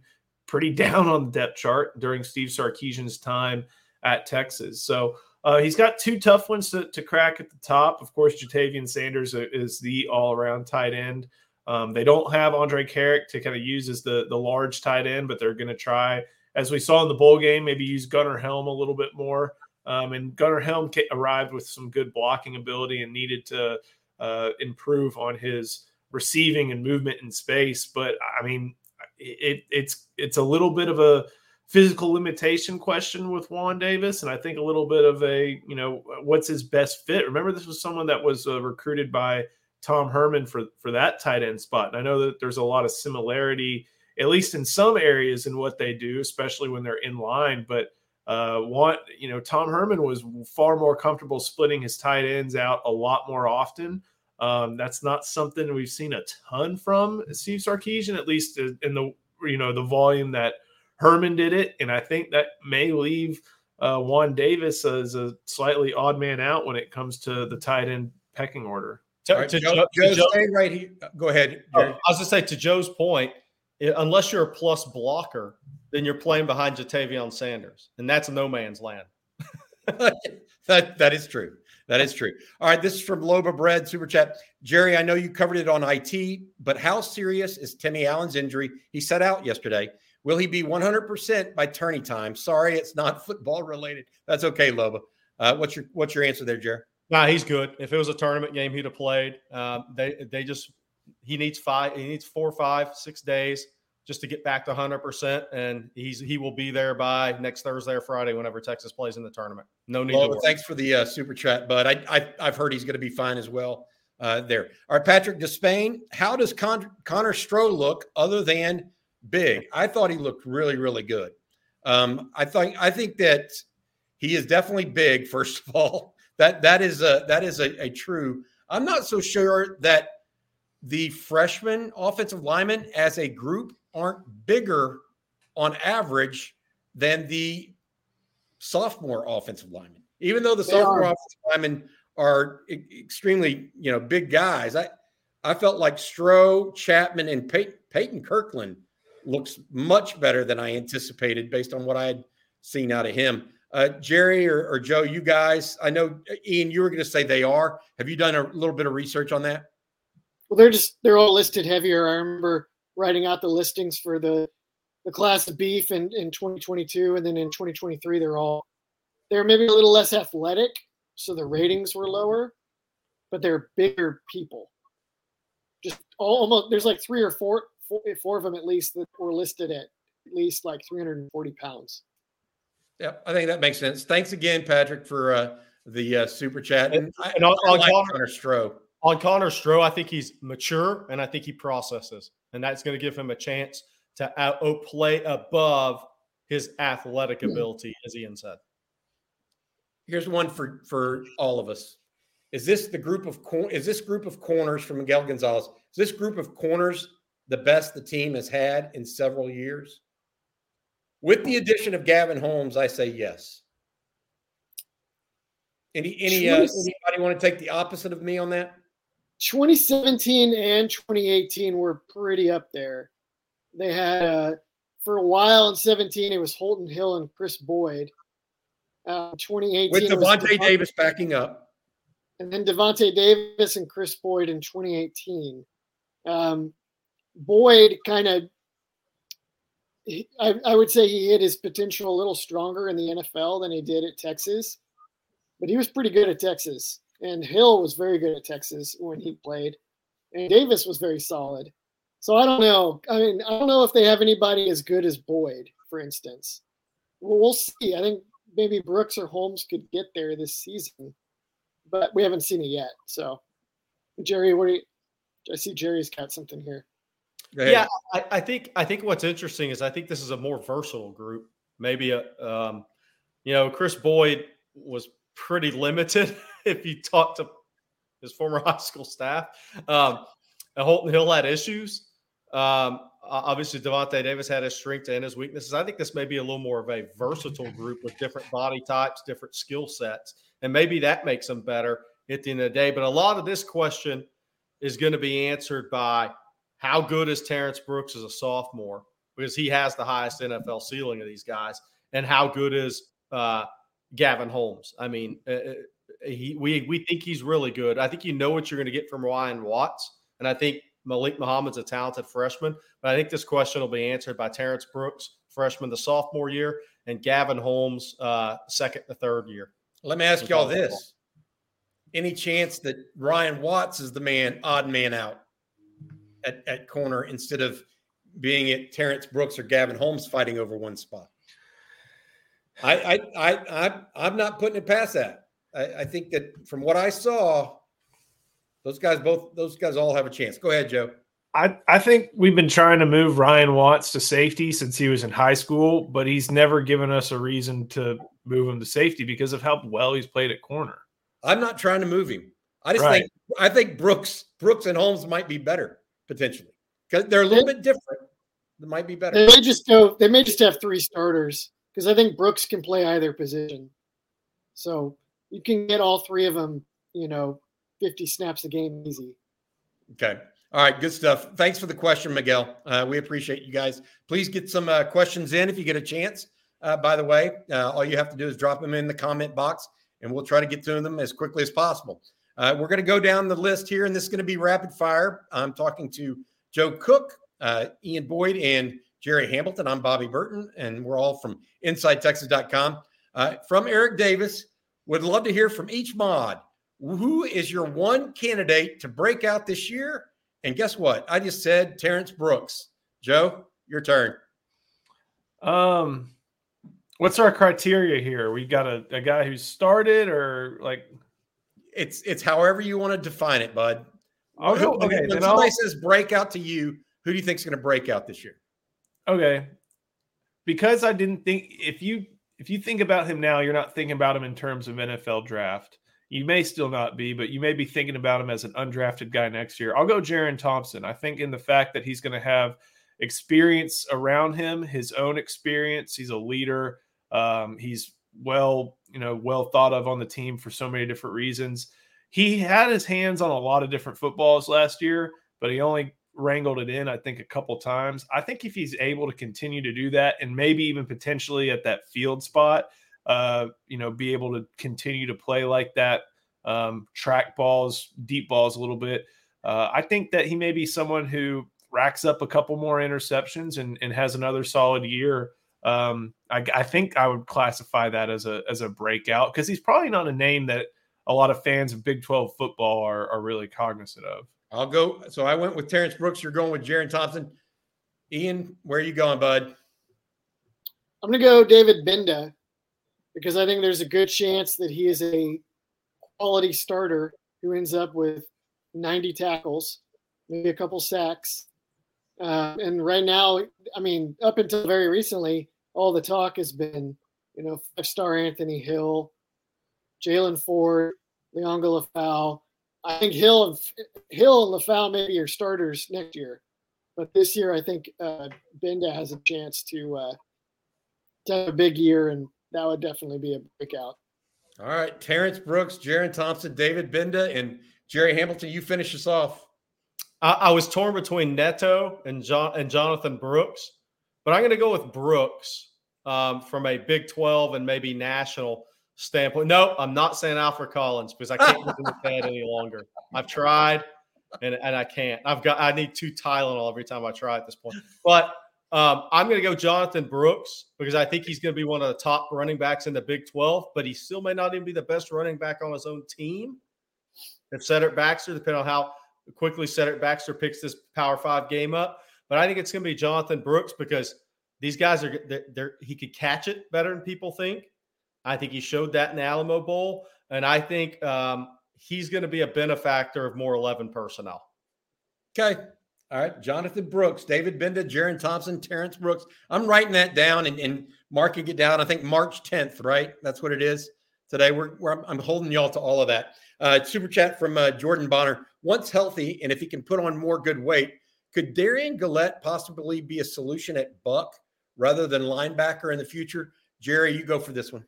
pretty down on the depth chart during Steve Sarkisian's time at Texas. So uh, he's got two tough ones to, to crack at the top. Of course, Ja'Tavion Sanders is the all-around tight end. Um, they don't have Andre Carrick to kind of use as the, the large tight end, but they're going to try, as we saw in the bowl game, maybe use Gunnar Helm a little bit more. Um, and Gunnar Helm arrived with some good blocking ability and needed to – Uh, improve on his receiving and movement in space. But I mean, it, it's it's a little bit of a physical limitation question with Juan Davis, and I think a little bit of a, you know, what's his best fit? Remember, this was someone that was uh, recruited by Tom Herman for, for that tight end spot. And I know that there's a lot of similarity, at least in some areas, in what they do, especially when they're in line. But Uh, want you know, Tom Herman was far more comfortable splitting his tight ends out a lot more often. Um, that's not something we've seen a ton from Steve Sarkisian, at least in the, you know, the volume that Herman did it. And I think that may leave uh, Juan Davis as a slightly odd man out when it comes to the tight end pecking order. To, right, to Joe, Joe, to Joe, Joe right here. Go ahead. Oh, I was going to say, to Joe's point, unless you're a plus blocker, then you're playing behind Ja'Tavion Sanders, and that's no man's land. that that is true. That is true. All right, this is from Loba Bread Super Chat. Jerry, I know you covered it on I T, but how serious is Timmy Allen's injury? He set out yesterday. Will he be one hundred percent by tourney time? Sorry, it's not football related. That's okay, Loba. Uh, what's your what's your answer there, Jerry? Nah, he's good. If it was a tournament game, he'd have played. Uh, they they just. He needs five. He needs four, five, six days just to get back to one hundred percent, and he's he will be there by next Thursday or Friday whenever Texas plays in the tournament. No need. Well, to worry. Thanks for the uh, super chat, bud. I, I I've heard he's going to be fine as well. Uh, there. All right, Patrick Despain. How does Con- Connor Stroh look other than big? I thought he looked really, really good. Um, I think I think that he is definitely big. First of all, that that is a that is a, a true. I'm not so sure that the freshman offensive linemen as a group aren't bigger on average than the sophomore offensive linemen. Even though the they sophomore are. offensive linemen are e- extremely, you know, big guys, I, I felt like Stroh, Chapman, and Pey- Peyton Kirkland looks much better than I anticipated based on what I had seen out of him. Uh, Jerry or, or Joe, you guys, I know, Ian, you were going to say they are. Have you done a little bit of research on that? Well, they're just, they're all listed heavier. I remember writing out the listings for the, the class of beef in, in twenty twenty-two. And then in twenty twenty-three, they're all, they're maybe a little less athletic. So the ratings were lower, but they're bigger people. Just almost, there's like three or four, four, four of them at least that were listed at at least like three hundred forty pounds. Yeah, I think that makes sense. Thanks again, Patrick, for uh, the uh, super chat. And, and I, I like Connor Stroh. On Connor Stroh, I think he's mature, and I think he processes, and that's going to give him a chance to out- play above his athletic ability, as Ian said. Here's one for, for all of us: Is this the group of cor- is this group of corners from Miguel Gonzalez? Is this group of corners the best the team has had in several years? With the addition of Gavin Holmes, I say yes. Any, any uh, anybody want to take the opposite of me on that? twenty seventeen and twenty eighteen were pretty up there. They had, uh, for a while in seventeen, it was Holton Hill and Chris Boyd. Uh, twenty eighteen with Devontae Davis backing up. And then Devontae Davis and Chris Boyd in twenty eighteen. Um, Boyd kind of, I, I would say he hit his potential a little stronger in the N F L than he did at Texas. But he was pretty good at Texas. And Hill was very good at Texas when he played. And Davis was very solid. So I don't know. I mean, I don't know if they have anybody as good as Boyd, for instance. Well, we'll see. I think maybe Brooks or Holmes could get there this season. But we haven't seen it yet. So, Jerry, what do you – I see Jerry's got something here. Yeah, I, I think I think what's interesting is I think this is a more versatile group. Maybe, a, um, you know, Chris Boyd was pretty limited if you talk to his former high school staff. Um, Holton Hill had issues. Um, obviously, Devontae Davis had his strengths and his weaknesses. I think this may be a little more of a versatile group with different body types, different skill sets, and maybe that makes them better at the end of the day. But a lot of this question is going to be answered by – how good is Terrence Brooks as a sophomore? Because he has the highest N F L ceiling of these guys. And how good is uh, Gavin Holmes? I mean, uh, he, we we think he's really good. I think you know what you're going to get from Ryan Watts. And I think Malik Muhammad's a talented freshman. But I think this question will be answered by Terrence Brooks, freshman to sophomore year, and Gavin Holmes, uh, second to third year. Let me ask y'all this. Any chance that Ryan Watts is the man, odd man out? At, at corner instead of being at Terrence Brooks or Gavin Holmes fighting over one spot. I, I, I, I I'm not putting it past that. I, I think that from what I saw, those guys, both those guys all have a chance. Go ahead, Joe. I, I think we've been trying to move Ryan Watts to safety since he was in high school, but he's never given us a reason to move him to safety because of how well he's played at corner. I'm not trying to move him. I just right. think, I think Brooks, Brooks and Holmes might be better. Potentially, because they're a little they, bit different. They might be better. They may just go. They may just have three starters because I think Brooks can play either position. So you can get all three of them. You know, fifty snaps a game easy. Okay. All right. Good stuff. Thanks for the question, Miguel. Uh, we appreciate you guys. Please get some uh, questions in if you get a chance. Uh, by the way, uh, all you have to do is drop them in the comment box, and we'll try to get to them as quickly as possible. Uh, we're going to go down the list here, and this is going to be rapid fire. I'm talking to Joe Cook, uh, Ian Boyd, and Jerry Hamilton. I'm Bobby Burton, and we're all from Inside Texas dot com. Uh, from Eric Davis, would love to hear from each mod. Who is your one candidate to break out this year? And guess what? I just said Terrence Brooks. Joe, your turn. Um, what's our criteria here? We got a, a guy who started or like – It's it's however you want to define it, bud. I'll go, okay, when then somebody I'll, says breakout to you, who do you think is going to break out this year? Okay, because I didn't think if you if you think about him now, you're not thinking about him in terms of N F L draft. You may still not be, but you may be thinking about him as an undrafted guy next year. I'll go Jerrin Thompson. I think in the fact that he's going to have experience around him, his own experience. He's a leader. Um, he's well, you know, well thought of on the team for so many different reasons. He had his hands on a lot of different footballs last year, but he only wrangled it in, I think, a couple times. I think if he's able to continue to do that and maybe even potentially at that field spot, uh, you know, be able to continue to play like that, um, track balls, deep balls a little bit. Uh, I think that he may be someone who racks up a couple more interceptions and, and has another solid year. Um, I, I think I would classify that as a as a breakout because he's probably not a name that a lot of fans of Big twelve football are, are really cognizant of. I'll go. So I went with Terrence Brooks. You're going with Jerrin Thompson. Ian, where are you going, bud? I'm going to go David Benda because I think there's a good chance that he is a quality starter who ends up with ninety tackles, maybe a couple sacks. Uh, and right now, I mean, up until very recently, all the talk has been, you know, five-star Anthony Hill, Jaylon Ford, Leonga Lafau. I think Hill and Hill and Lafau maybe are starters next year, but this year I think uh, Benda has a chance to uh, to have a big year, and that would definitely be a breakout. All right, Terrence Brooks, Jerrin Thompson, David Benda, and Jerry Hamilton, you finish us off. I, I was torn between Neto and John and Jonathan Brooks, but I'm going to go with Brooks um, from a Big twelve and maybe national standpoint. No, I'm not saying Alfred Collins because I can't live in his head any longer. I've tried, and, and I can't. I've got I need two Tylenol every time I try at this point. But um, I'm going to go Jonathan Brooks because I think he's going to be one of the top running backs in the Big twelve, but he still may not even be the best running back on his own team. If Cedric Baxter, depending on how quickly Cedric Baxter picks this Power Five game up, but I think it's going to be Jonathan Brooks because these guys are they're, they're, he could catch it better than people think. I think he showed that in the Alamo Bowl, and I think um, he's going to be a benefactor of more eleven personnel. Okay, all right, Jonathan Brooks, David Benda, Jerrin Thompson, Terrence Brooks. I'm writing that down and, and marking it down. I think March tenth, right? That's what it is today. We're, we're I'm holding y'all to all of that. Uh, super chat from uh, Jordan Bonner. Once healthy, and if he can put on more good weight, could Darian Gillette possibly be a solution at Buck rather than linebacker in the future? Jerry, you go for this one.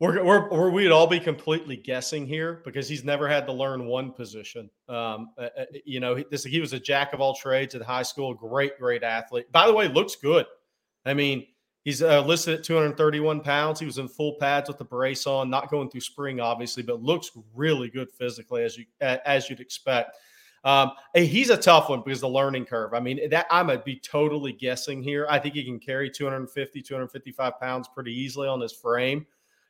We're, we're, we're we'd all be completely guessing here because he's never had to learn one position. Um, uh, you know, he, this he was a jack of all trades at high school. Great, great athlete. By the way, looks good. I mean, he's uh, listed at two hundred thirty-one pounds. He was in full pads with the brace on, not going through spring, obviously, but looks really good physically as you as you'd expect. Um, he's a tough one because the learning curve. I mean, that I'm going to be totally guessing here. I think he can carry two hundred fifty, two hundred fifty-five pounds pretty easily on his frame.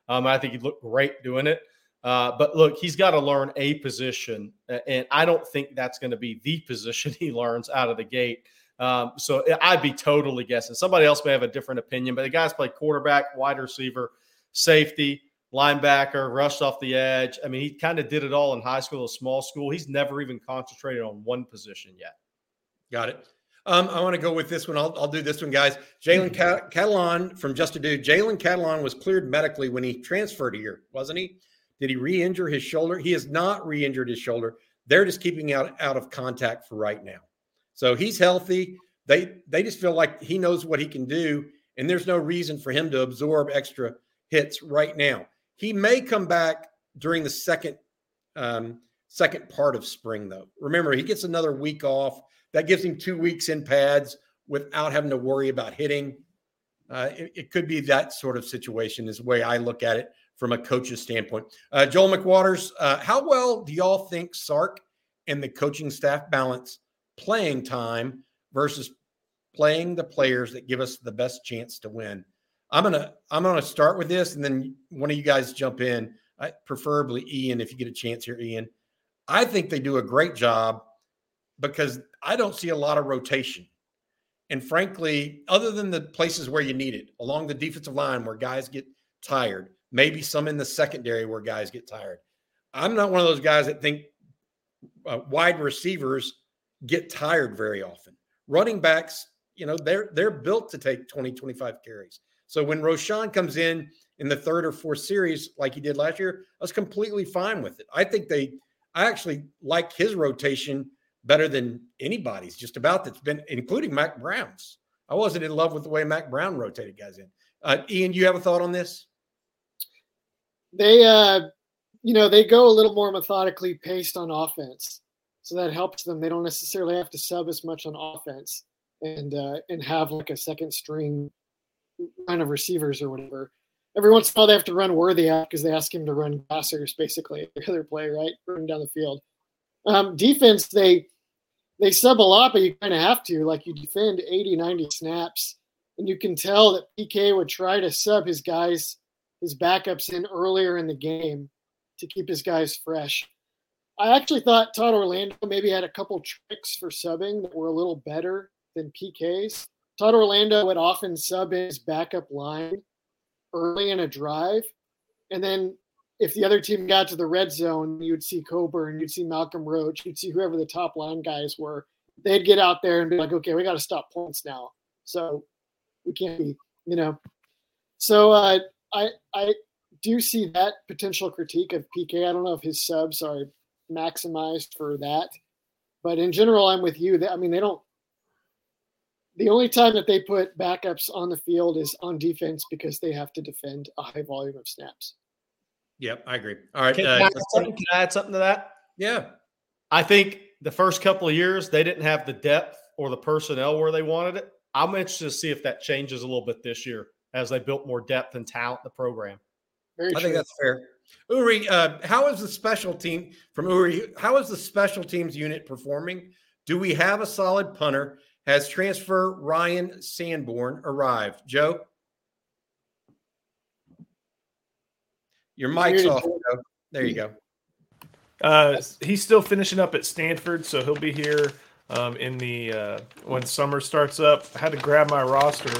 Um, I think he'd look great doing it. Uh, but look, he's got to learn a position, and I don't think that's going to be the position he learns out of the gate. Um, so I'd be totally guessing. Somebody else may have a different opinion, but the guys play quarterback, wide receiver, safety, linebacker, rushed off the edge. I mean, he kind of did it all in high school, a small school. He's never even concentrated on one position yet. Got it. Um, I want to go with this one. I'll, I'll do this one, guys. Jalen Cat- Catalon from Just a Dude. Jalen Catalon was cleared medically when he transferred here, wasn't he? Did he re-injure his shoulder? He has not re-injured his shoulder. They're just keeping out out of contact for right now. So he's healthy. They they just feel like he knows what he can do, and there's no reason for him to absorb extra hits right now. He may come back during the second um, second part of spring, though. Remember, he gets another week off. That gives him two weeks in pads without having to worry about hitting. Uh, it, it could be that sort of situation is the way I look at it from a coach's standpoint. Uh, Joel McWaters, uh, how well do y'all think Sark and the coaching staff balance playing time versus playing the players that give us the best chance to win? I'm gonna I'm gonna start with this, and then one of you guys jump in. I, preferably Ian, if you get a chance here, Ian. I think they do a great job because I don't see a lot of rotation, and frankly, other than the places where you need it, along the defensive line where guys get tired, maybe some in the secondary where guys get tired. I'm not one of those guys that think uh, wide receivers get tired very often. Running backs, you know, they're they're built to take twenty, twenty-five carries. So when Roshan comes in in the third or fourth series like he did last year, I was completely fine with it. I think they I actually like his rotation better than anybody's just about that's been, including Mac Brown's. I wasn't in love with the way Mac Brown rotated guys in. Uh, Ian, you have a thought on this? They, uh, you know, they go a little more methodically paced on offense. So that helps them. They don't necessarily have to sub as much on offense and uh, and have like a second string line of receivers or whatever. Every once in a while they have to run Worthy out because they ask him to run passers basically every other play, right? Running down the field. Um, defense, they they sub a lot, but you kind of have to. Like you defend eighty, ninety snaps, and you can tell that P K would try to sub his guys, his backups in earlier in the game to keep his guys fresh. I actually thought Todd Orlando maybe had a couple tricks for subbing that were a little better than P K's. Todd Orlando would often sub his backup line early in a drive. And then if the other team got to the red zone, you'd see Coburn, you'd see Malcolm Roach, you'd see whoever the top line guys were. They'd get out there and be like, okay, we got to stop points now. So we can't be, you know. So uh, I, I do see that potential critique of P K. I don't know if his subs are maximized for that, but in general, I'm with you. I mean, they don't The only time that they put backups on the field is on defense because they have to defend a high volume of snaps. Yep, I agree. All right. Can, uh, I, add something? Can I add something to that? Yeah. I think the first couple of years, they didn't have the depth or the personnel where they wanted it. I'm interested to see if that changes a little bit this year as they built more depth and talent in the program. Very I true. think that's fair. Uri, uh, how is the special team from Uri? How is the special teams unit performing? Do we have a solid punter? Has transfer Ryan Sanborn arrived? Joe? Your mic's off. Joe. There you go. Uh, he's still finishing up at Stanford, so he'll be here um, in the uh, when summer starts up. I had to grab my roster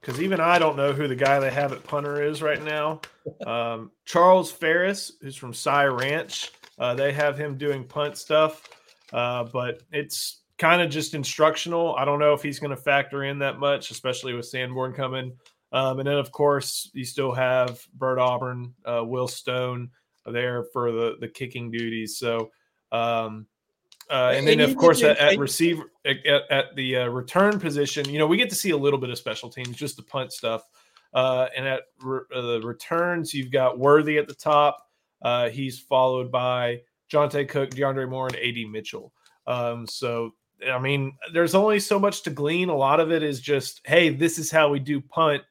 because even I don't know who the guy they have at punter is right now. Um, Charles Ferris, who's from Cy Ranch, uh, they have him doing punt stuff, uh, but it's kind of just instructional. I don't know if he's going to factor in that much, especially with Sanborn coming. Um, and then, of course, you still have Bert Auburn, uh, Will Stone there for the, the kicking duties. So, um, uh, and then, of course, at, at receiver, at, at the uh, return position, you know, we get to see a little bit of special teams, just the punt stuff. Uh, and at re- uh, the returns, you've got Worthy at the top. Uh, he's followed by Jonte Cook, DeAndre Moore, and A D Mitchell. Um, so, I mean, there's only so much to glean. A lot of it is just, hey, this is how we do punt.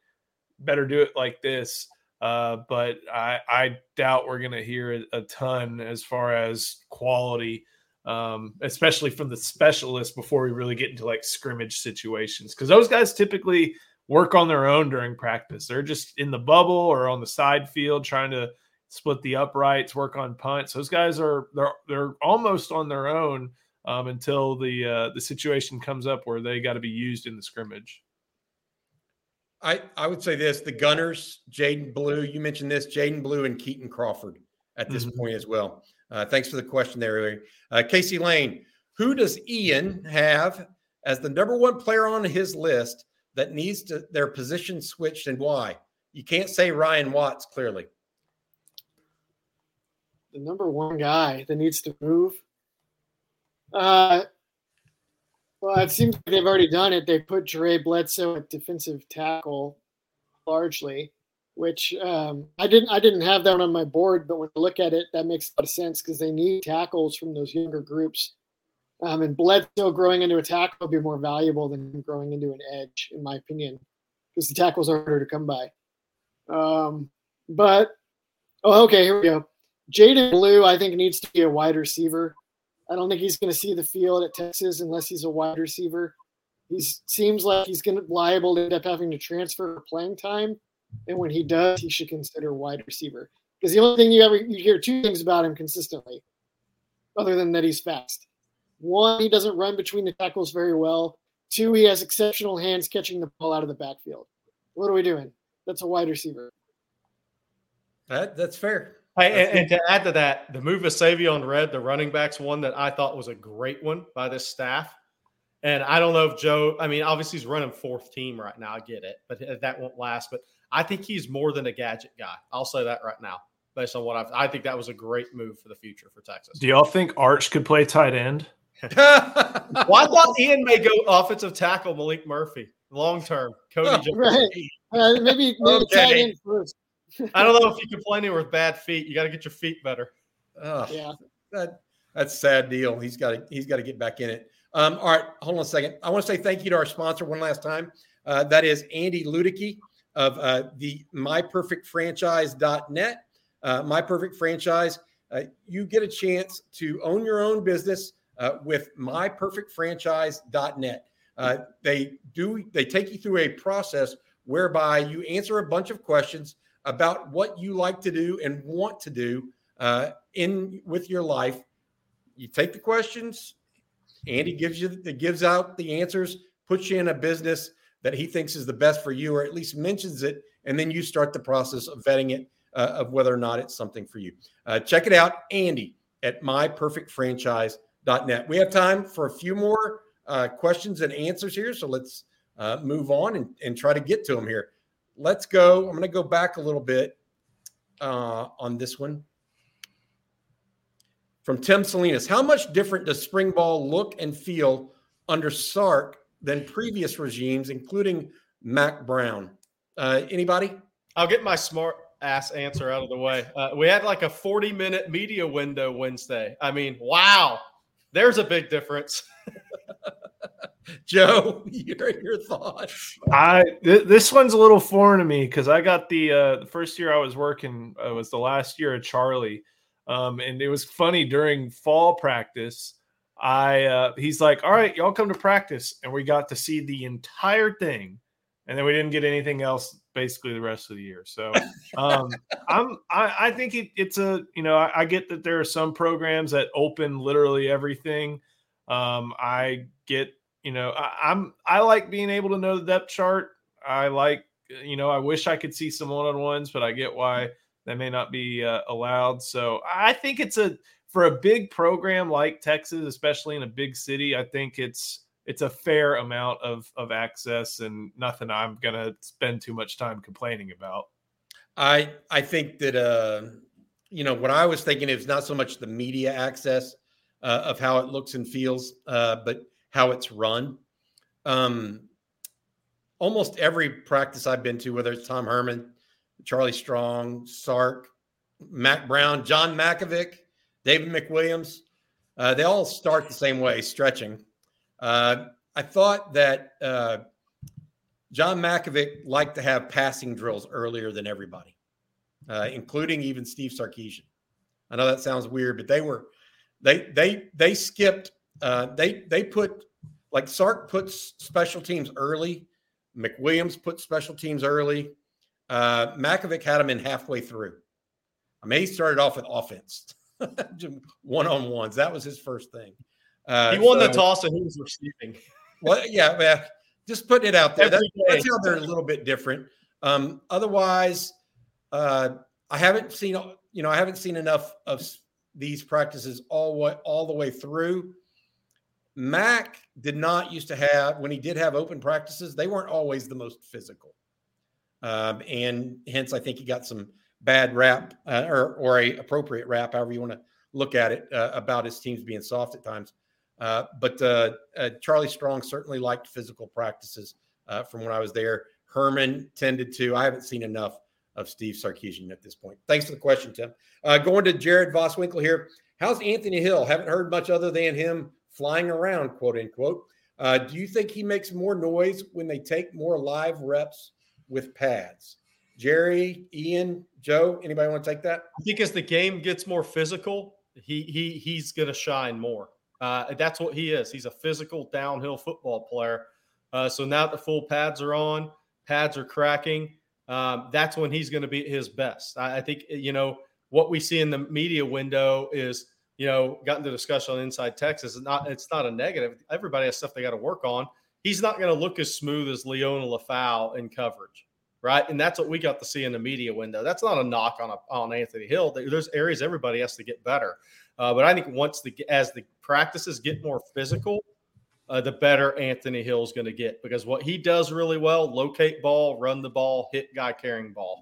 Better do it like this. Uh, but I, I doubt we're going to hear a ton as far as quality, um, especially from the specialists before we really get into like scrimmage situations. Because those guys typically work on their own during practice. They're just in the bubble or on the side field trying to split the uprights, work on punts. Those guys are they're they're almost on their own um, until the uh, the situation comes up where they got to be used in the scrimmage. I, I would say this, the Gunners, Jaden Blue, you mentioned this, Jaden Blue and Keaton Crawford at this mm-hmm. point as well. Uh, thanks for the question there, Larry. Uh, Casey Lane, who does Ian have as the number one player on his list that needs to, their position switched and why? You can't say Ryan Watts, clearly. The number one guy that needs to move. Uh Well, it seems like they've already done it. They put Jerry Bledsoe at defensive tackle, largely, which um, I didn't. I didn't have that on my board, but when I look at it, that makes a lot of sense because they need tackles from those younger groups. Um, and Bledsoe growing into a tackle would be more valuable than growing into an edge, in my opinion, because the tackles are harder to come by. Um, but oh, okay, here we go. Jaden Blue, I think, needs to be a wide receiver. I don't think he's going to see the field at Texas unless he's a wide receiver. He seems like he's going to be liable to end up having to transfer for playing time, and when he does, he should consider wide receiver because the only thing you ever you hear two things about him consistently, other than that he's fast. One, he doesn't run between the tackles very well. Two, he has exceptional hands catching the ball out of the backfield. What are we doing? That's a wide receiver. That that's fair. Hey, and, and to add to that, the move of Xavier Red, the running back's one that I thought was a great one by this staff. And I don't know if Joe – I mean, obviously he's running fourth team right now. I get it, but that won't last. But I think he's more than a gadget guy. I'll say that right now based on what I've – I think that was a great move for the future for Texas. Do y'all think Arch could play tight end? Well, I thought Ian may go offensive tackle Malik Murphy long term. Cody oh, right. uh, Maybe, maybe okay. tight end first. I don't know if you can play anywhere with bad feet. You got to get your feet better. Oh, yeah, that, that's a sad deal. He's got to he's got to get back in it. Um, all right, hold on a second. I want to say thank you to our sponsor one last time. Uh, that is Andy Ludicky of uh, the My Perfect Franchise dot net. Uh, My Perfect Franchise. Uh, you get a chance to own your own business uh, with My Perfect Franchise dot net. Uh, they do they take you through a process whereby you answer a bunch of questions about what you like to do and want to do uh, in with your life. You take the questions, Andy gives you gives out the answers, puts you in a business that he thinks is the best for you, or at least mentions it, and then you start the process of vetting it uh, of whether or not it's something for you. Uh, check it out, Andy, at my perfect franchise dot net. We have time for a few more uh, questions and answers here, so let's uh, move on and, and try to get to them here. Let's go. I'm going to go back a little bit uh, on this one. From Tim Salinas. How much different does spring ball look and feel under Sark than previous regimes, including Mack Brown. Uh, anybody? I'll get my smart ass answer out of the way. Uh, we had like a forty-minute media window Wednesday. I mean, wow, there's a big difference. Joe, your, your thoughts? I th- this one's a little foreign to me because I got the uh, the first year I was working uh, was the last year at Charlie, um, and it was funny during fall practice. I uh, he's like, all right, y'all come to practice, and we got to see the entire thing, and then we didn't get anything else basically the rest of the year. So um, I'm I, I think it, it's a you know I, I get that there are some programs that open literally everything. Um, I get. You know, I, I'm I like being able to know the depth chart. I like, you know, I wish I could see some one-on-ones, but I get why that may not be uh, allowed. So I think it's a for a big program like Texas, especially in a big city. I think it's it's a fair amount of of access and nothing I'm gonna spend too much time complaining about. I I think that uh, you know what I was thinking is not so much the media access uh, of how it looks and feels, uh, but how it's run. Um, almost every practice I've been to, whether it's Tom Herman, Charlie Strong, Sark, Mack Brown, John Makovic, David McWilliams, uh, they all start the same way, stretching. Uh, I thought that uh, John Makovic liked to have passing drills earlier than everybody, uh, including even Steve Sarkisian. I know that sounds weird, but they were, they, they, they skipped, Uh, they they put like Sark puts special teams early. McWilliams put special teams early. Uh, Makovic had them in halfway through. I mean, he started off with offense, one on ones. That was his first thing. Uh, he won so, the toss and he was receiving. Well, yeah, well, just putting it out there. That's, that's how they're a little bit different. Um, otherwise, uh, I haven't seen you know I haven't seen enough of these practices all what all the way through. Mack did not used to have, when he did have open practices, they weren't always the most physical. Um, and hence, I think he got some bad rap uh, or, or a appropriate rap, however you want to look at it, uh, about his teams being soft at times. Uh, but uh, uh, Charlie Strong certainly liked physical practices uh, from when I was there. Herman tended to. I haven't seen enough of Steve Sarkisian at this point. Thanks for the question, Tim. Uh, going to Jared Voswinkle here. How's Anthony Hill? Haven't heard much other than him flying around, quote, unquote. Uh, do you think he makes more noise when they take more live reps with pads? Jerry, Ian, Joe, anybody want to take that? I think as the game gets more physical, he he he's going to shine more. Uh, that's what he is. He's a physical downhill football player. Uh, so now that the full pads are on, pads are cracking, um, that's when he's going to be at his best. I, I think, you know, what we see in the media window is, you know, got into discussion on Inside Texas. It's not, it's not a negative. Everybody has stuff they got to work on. He's not going to look as smooth as Leonga Lafau in coverage, right? And that's what we got to see in the media window. That's not a knock on a, on Anthony Hill. There's areas everybody has to get better. Uh, but I think once the as the practices get more physical, uh, the better Anthony Hill is going to get, because what he does really well, locate ball, run the ball, hit guy carrying ball.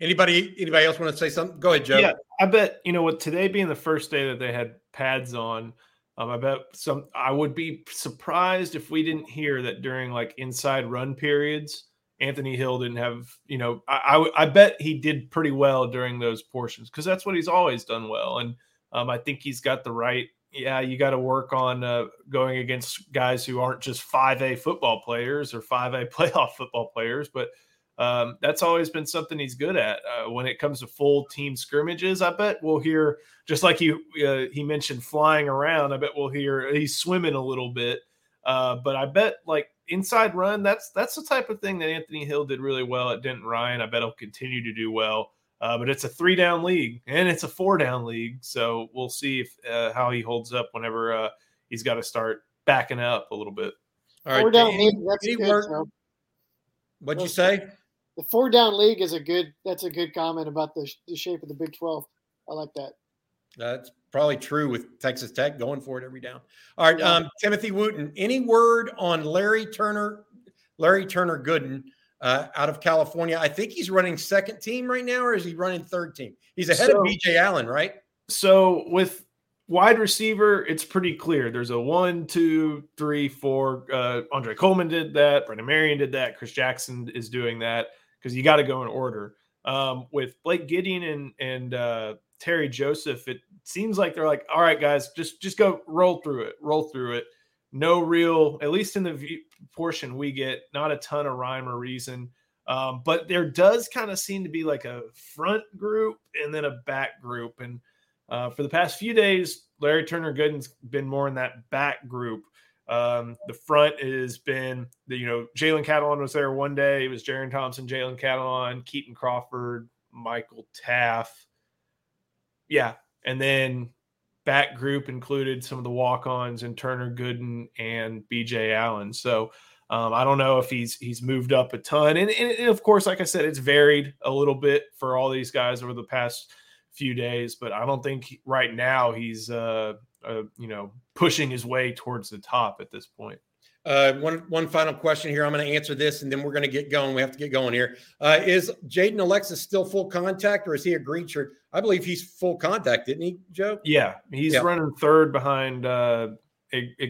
Anybody anybody else want to say something? Go ahead, Joe. Yeah, I bet, you know, with today being the first day that they had pads on, um, I bet some I would be surprised if we didn't hear that during, like, inside run periods, Anthony Hill didn't have, you know, I, I, I bet he did pretty well during those portions, because that's what he's always done well. And um, I think he's got the right – yeah, you got to work on uh, going against guys who aren't just five A football players or five A playoff football players, but – Um, that's always been something he's good at uh, when it comes to full team scrimmages. I bet we'll hear, just like he uh, he mentioned flying around, I bet we'll hear he's swimming a little bit. Uh, but I bet, like, inside run, that's that's the type of thing that Anthony Hill did really well at Denton Ryan. I bet he'll continue to do well. Uh, but it's a three-down league, and it's a four-down league. So we'll see if uh, how he holds up whenever uh, he's got to start backing up a little bit. All right, four-down league, that's good. Work. What'd you say? The four down league is a good, that's a good comment about the, the shape of the Big twelve. I like that. That's probably true with Texas Tech going for it every down. All right. Um, Timothy Wooten, any word on Larry Turner, Larry Turner Gooden uh, out of California? I think he's running second team right now, or is he running third team? He's ahead so, of B J Allen, right? So with Wide receiver, it's pretty clear. There's a one, two, three, four. Uh, Andre Coleman did that. Brendan Marion did that. Chris Jackson is doing that because you got to go in order. Um, with Blake Gideon and and uh, Terry Joseph, it seems like they're like, all right, guys, just just go roll through it, roll through it. No real, at least in the view, portion we get, not a ton of rhyme or reason. Um, but there does kind of seem to be like a front group and then a back group. And Uh, for the past few days, Larry Turner Gooden's been more in that back group. Um, the front has been, the, you know, Jalen Catalon was there one day. It was Jerrin Thompson, Jalen Catalon, Keaton Crawford, Michael Taft. Yeah, and then back group included some of the walk-ons and Turner Gooden and B J Allen. So um, I don't know if he's he's moved up a ton. And, and, of course, like I said, it's varied a little bit for all these guys over the past – few days, but I don't think right now he's uh, uh you know pushing his way towards the top at this point. Uh, one one final question here. I'm going to answer this, and then we're going to get going. We have to get going here. Uh, is Jaden Alexis still full contact, or is he a green shirt? I believe he's full contact, didn't he, Joe? Yeah, he's yeah. running third behind uh,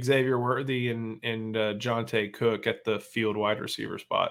Xavier Worthy and and uh, Jonte Cook at the field wide receiver spot.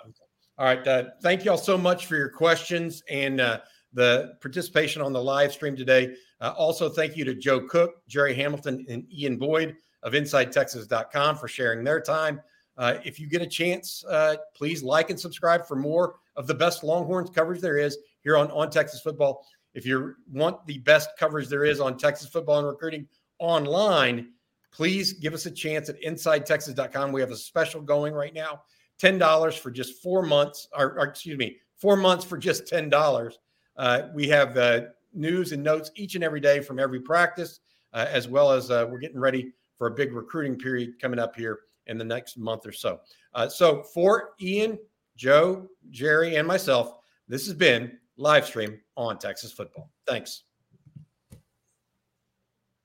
All right, uh, thank y'all so much for your questions and. Uh, the participation on the live stream today. Uh, also, thank you to Joe Cook, Jerry Hamilton, and Ian Boyd of Inside Texas dot com for sharing their time. Uh, if you get a chance, uh, please like and subscribe for more of the best Longhorns coverage there is here on, on Texas football. If you want the best coverage there is on Texas football and recruiting online, please give us a chance at Inside Texas dot com. We have a special going right now, ten dollars for just four months, or, or excuse me, four months for just ten dollars. Uh, we have uh, news and notes each and every day from every practice, uh, as well as uh, we're getting ready for a big recruiting period coming up here in the next month or so. Uh, so for Ian, Joe, Jerry, and myself, this has been Livestream on Texas Football. Thanks.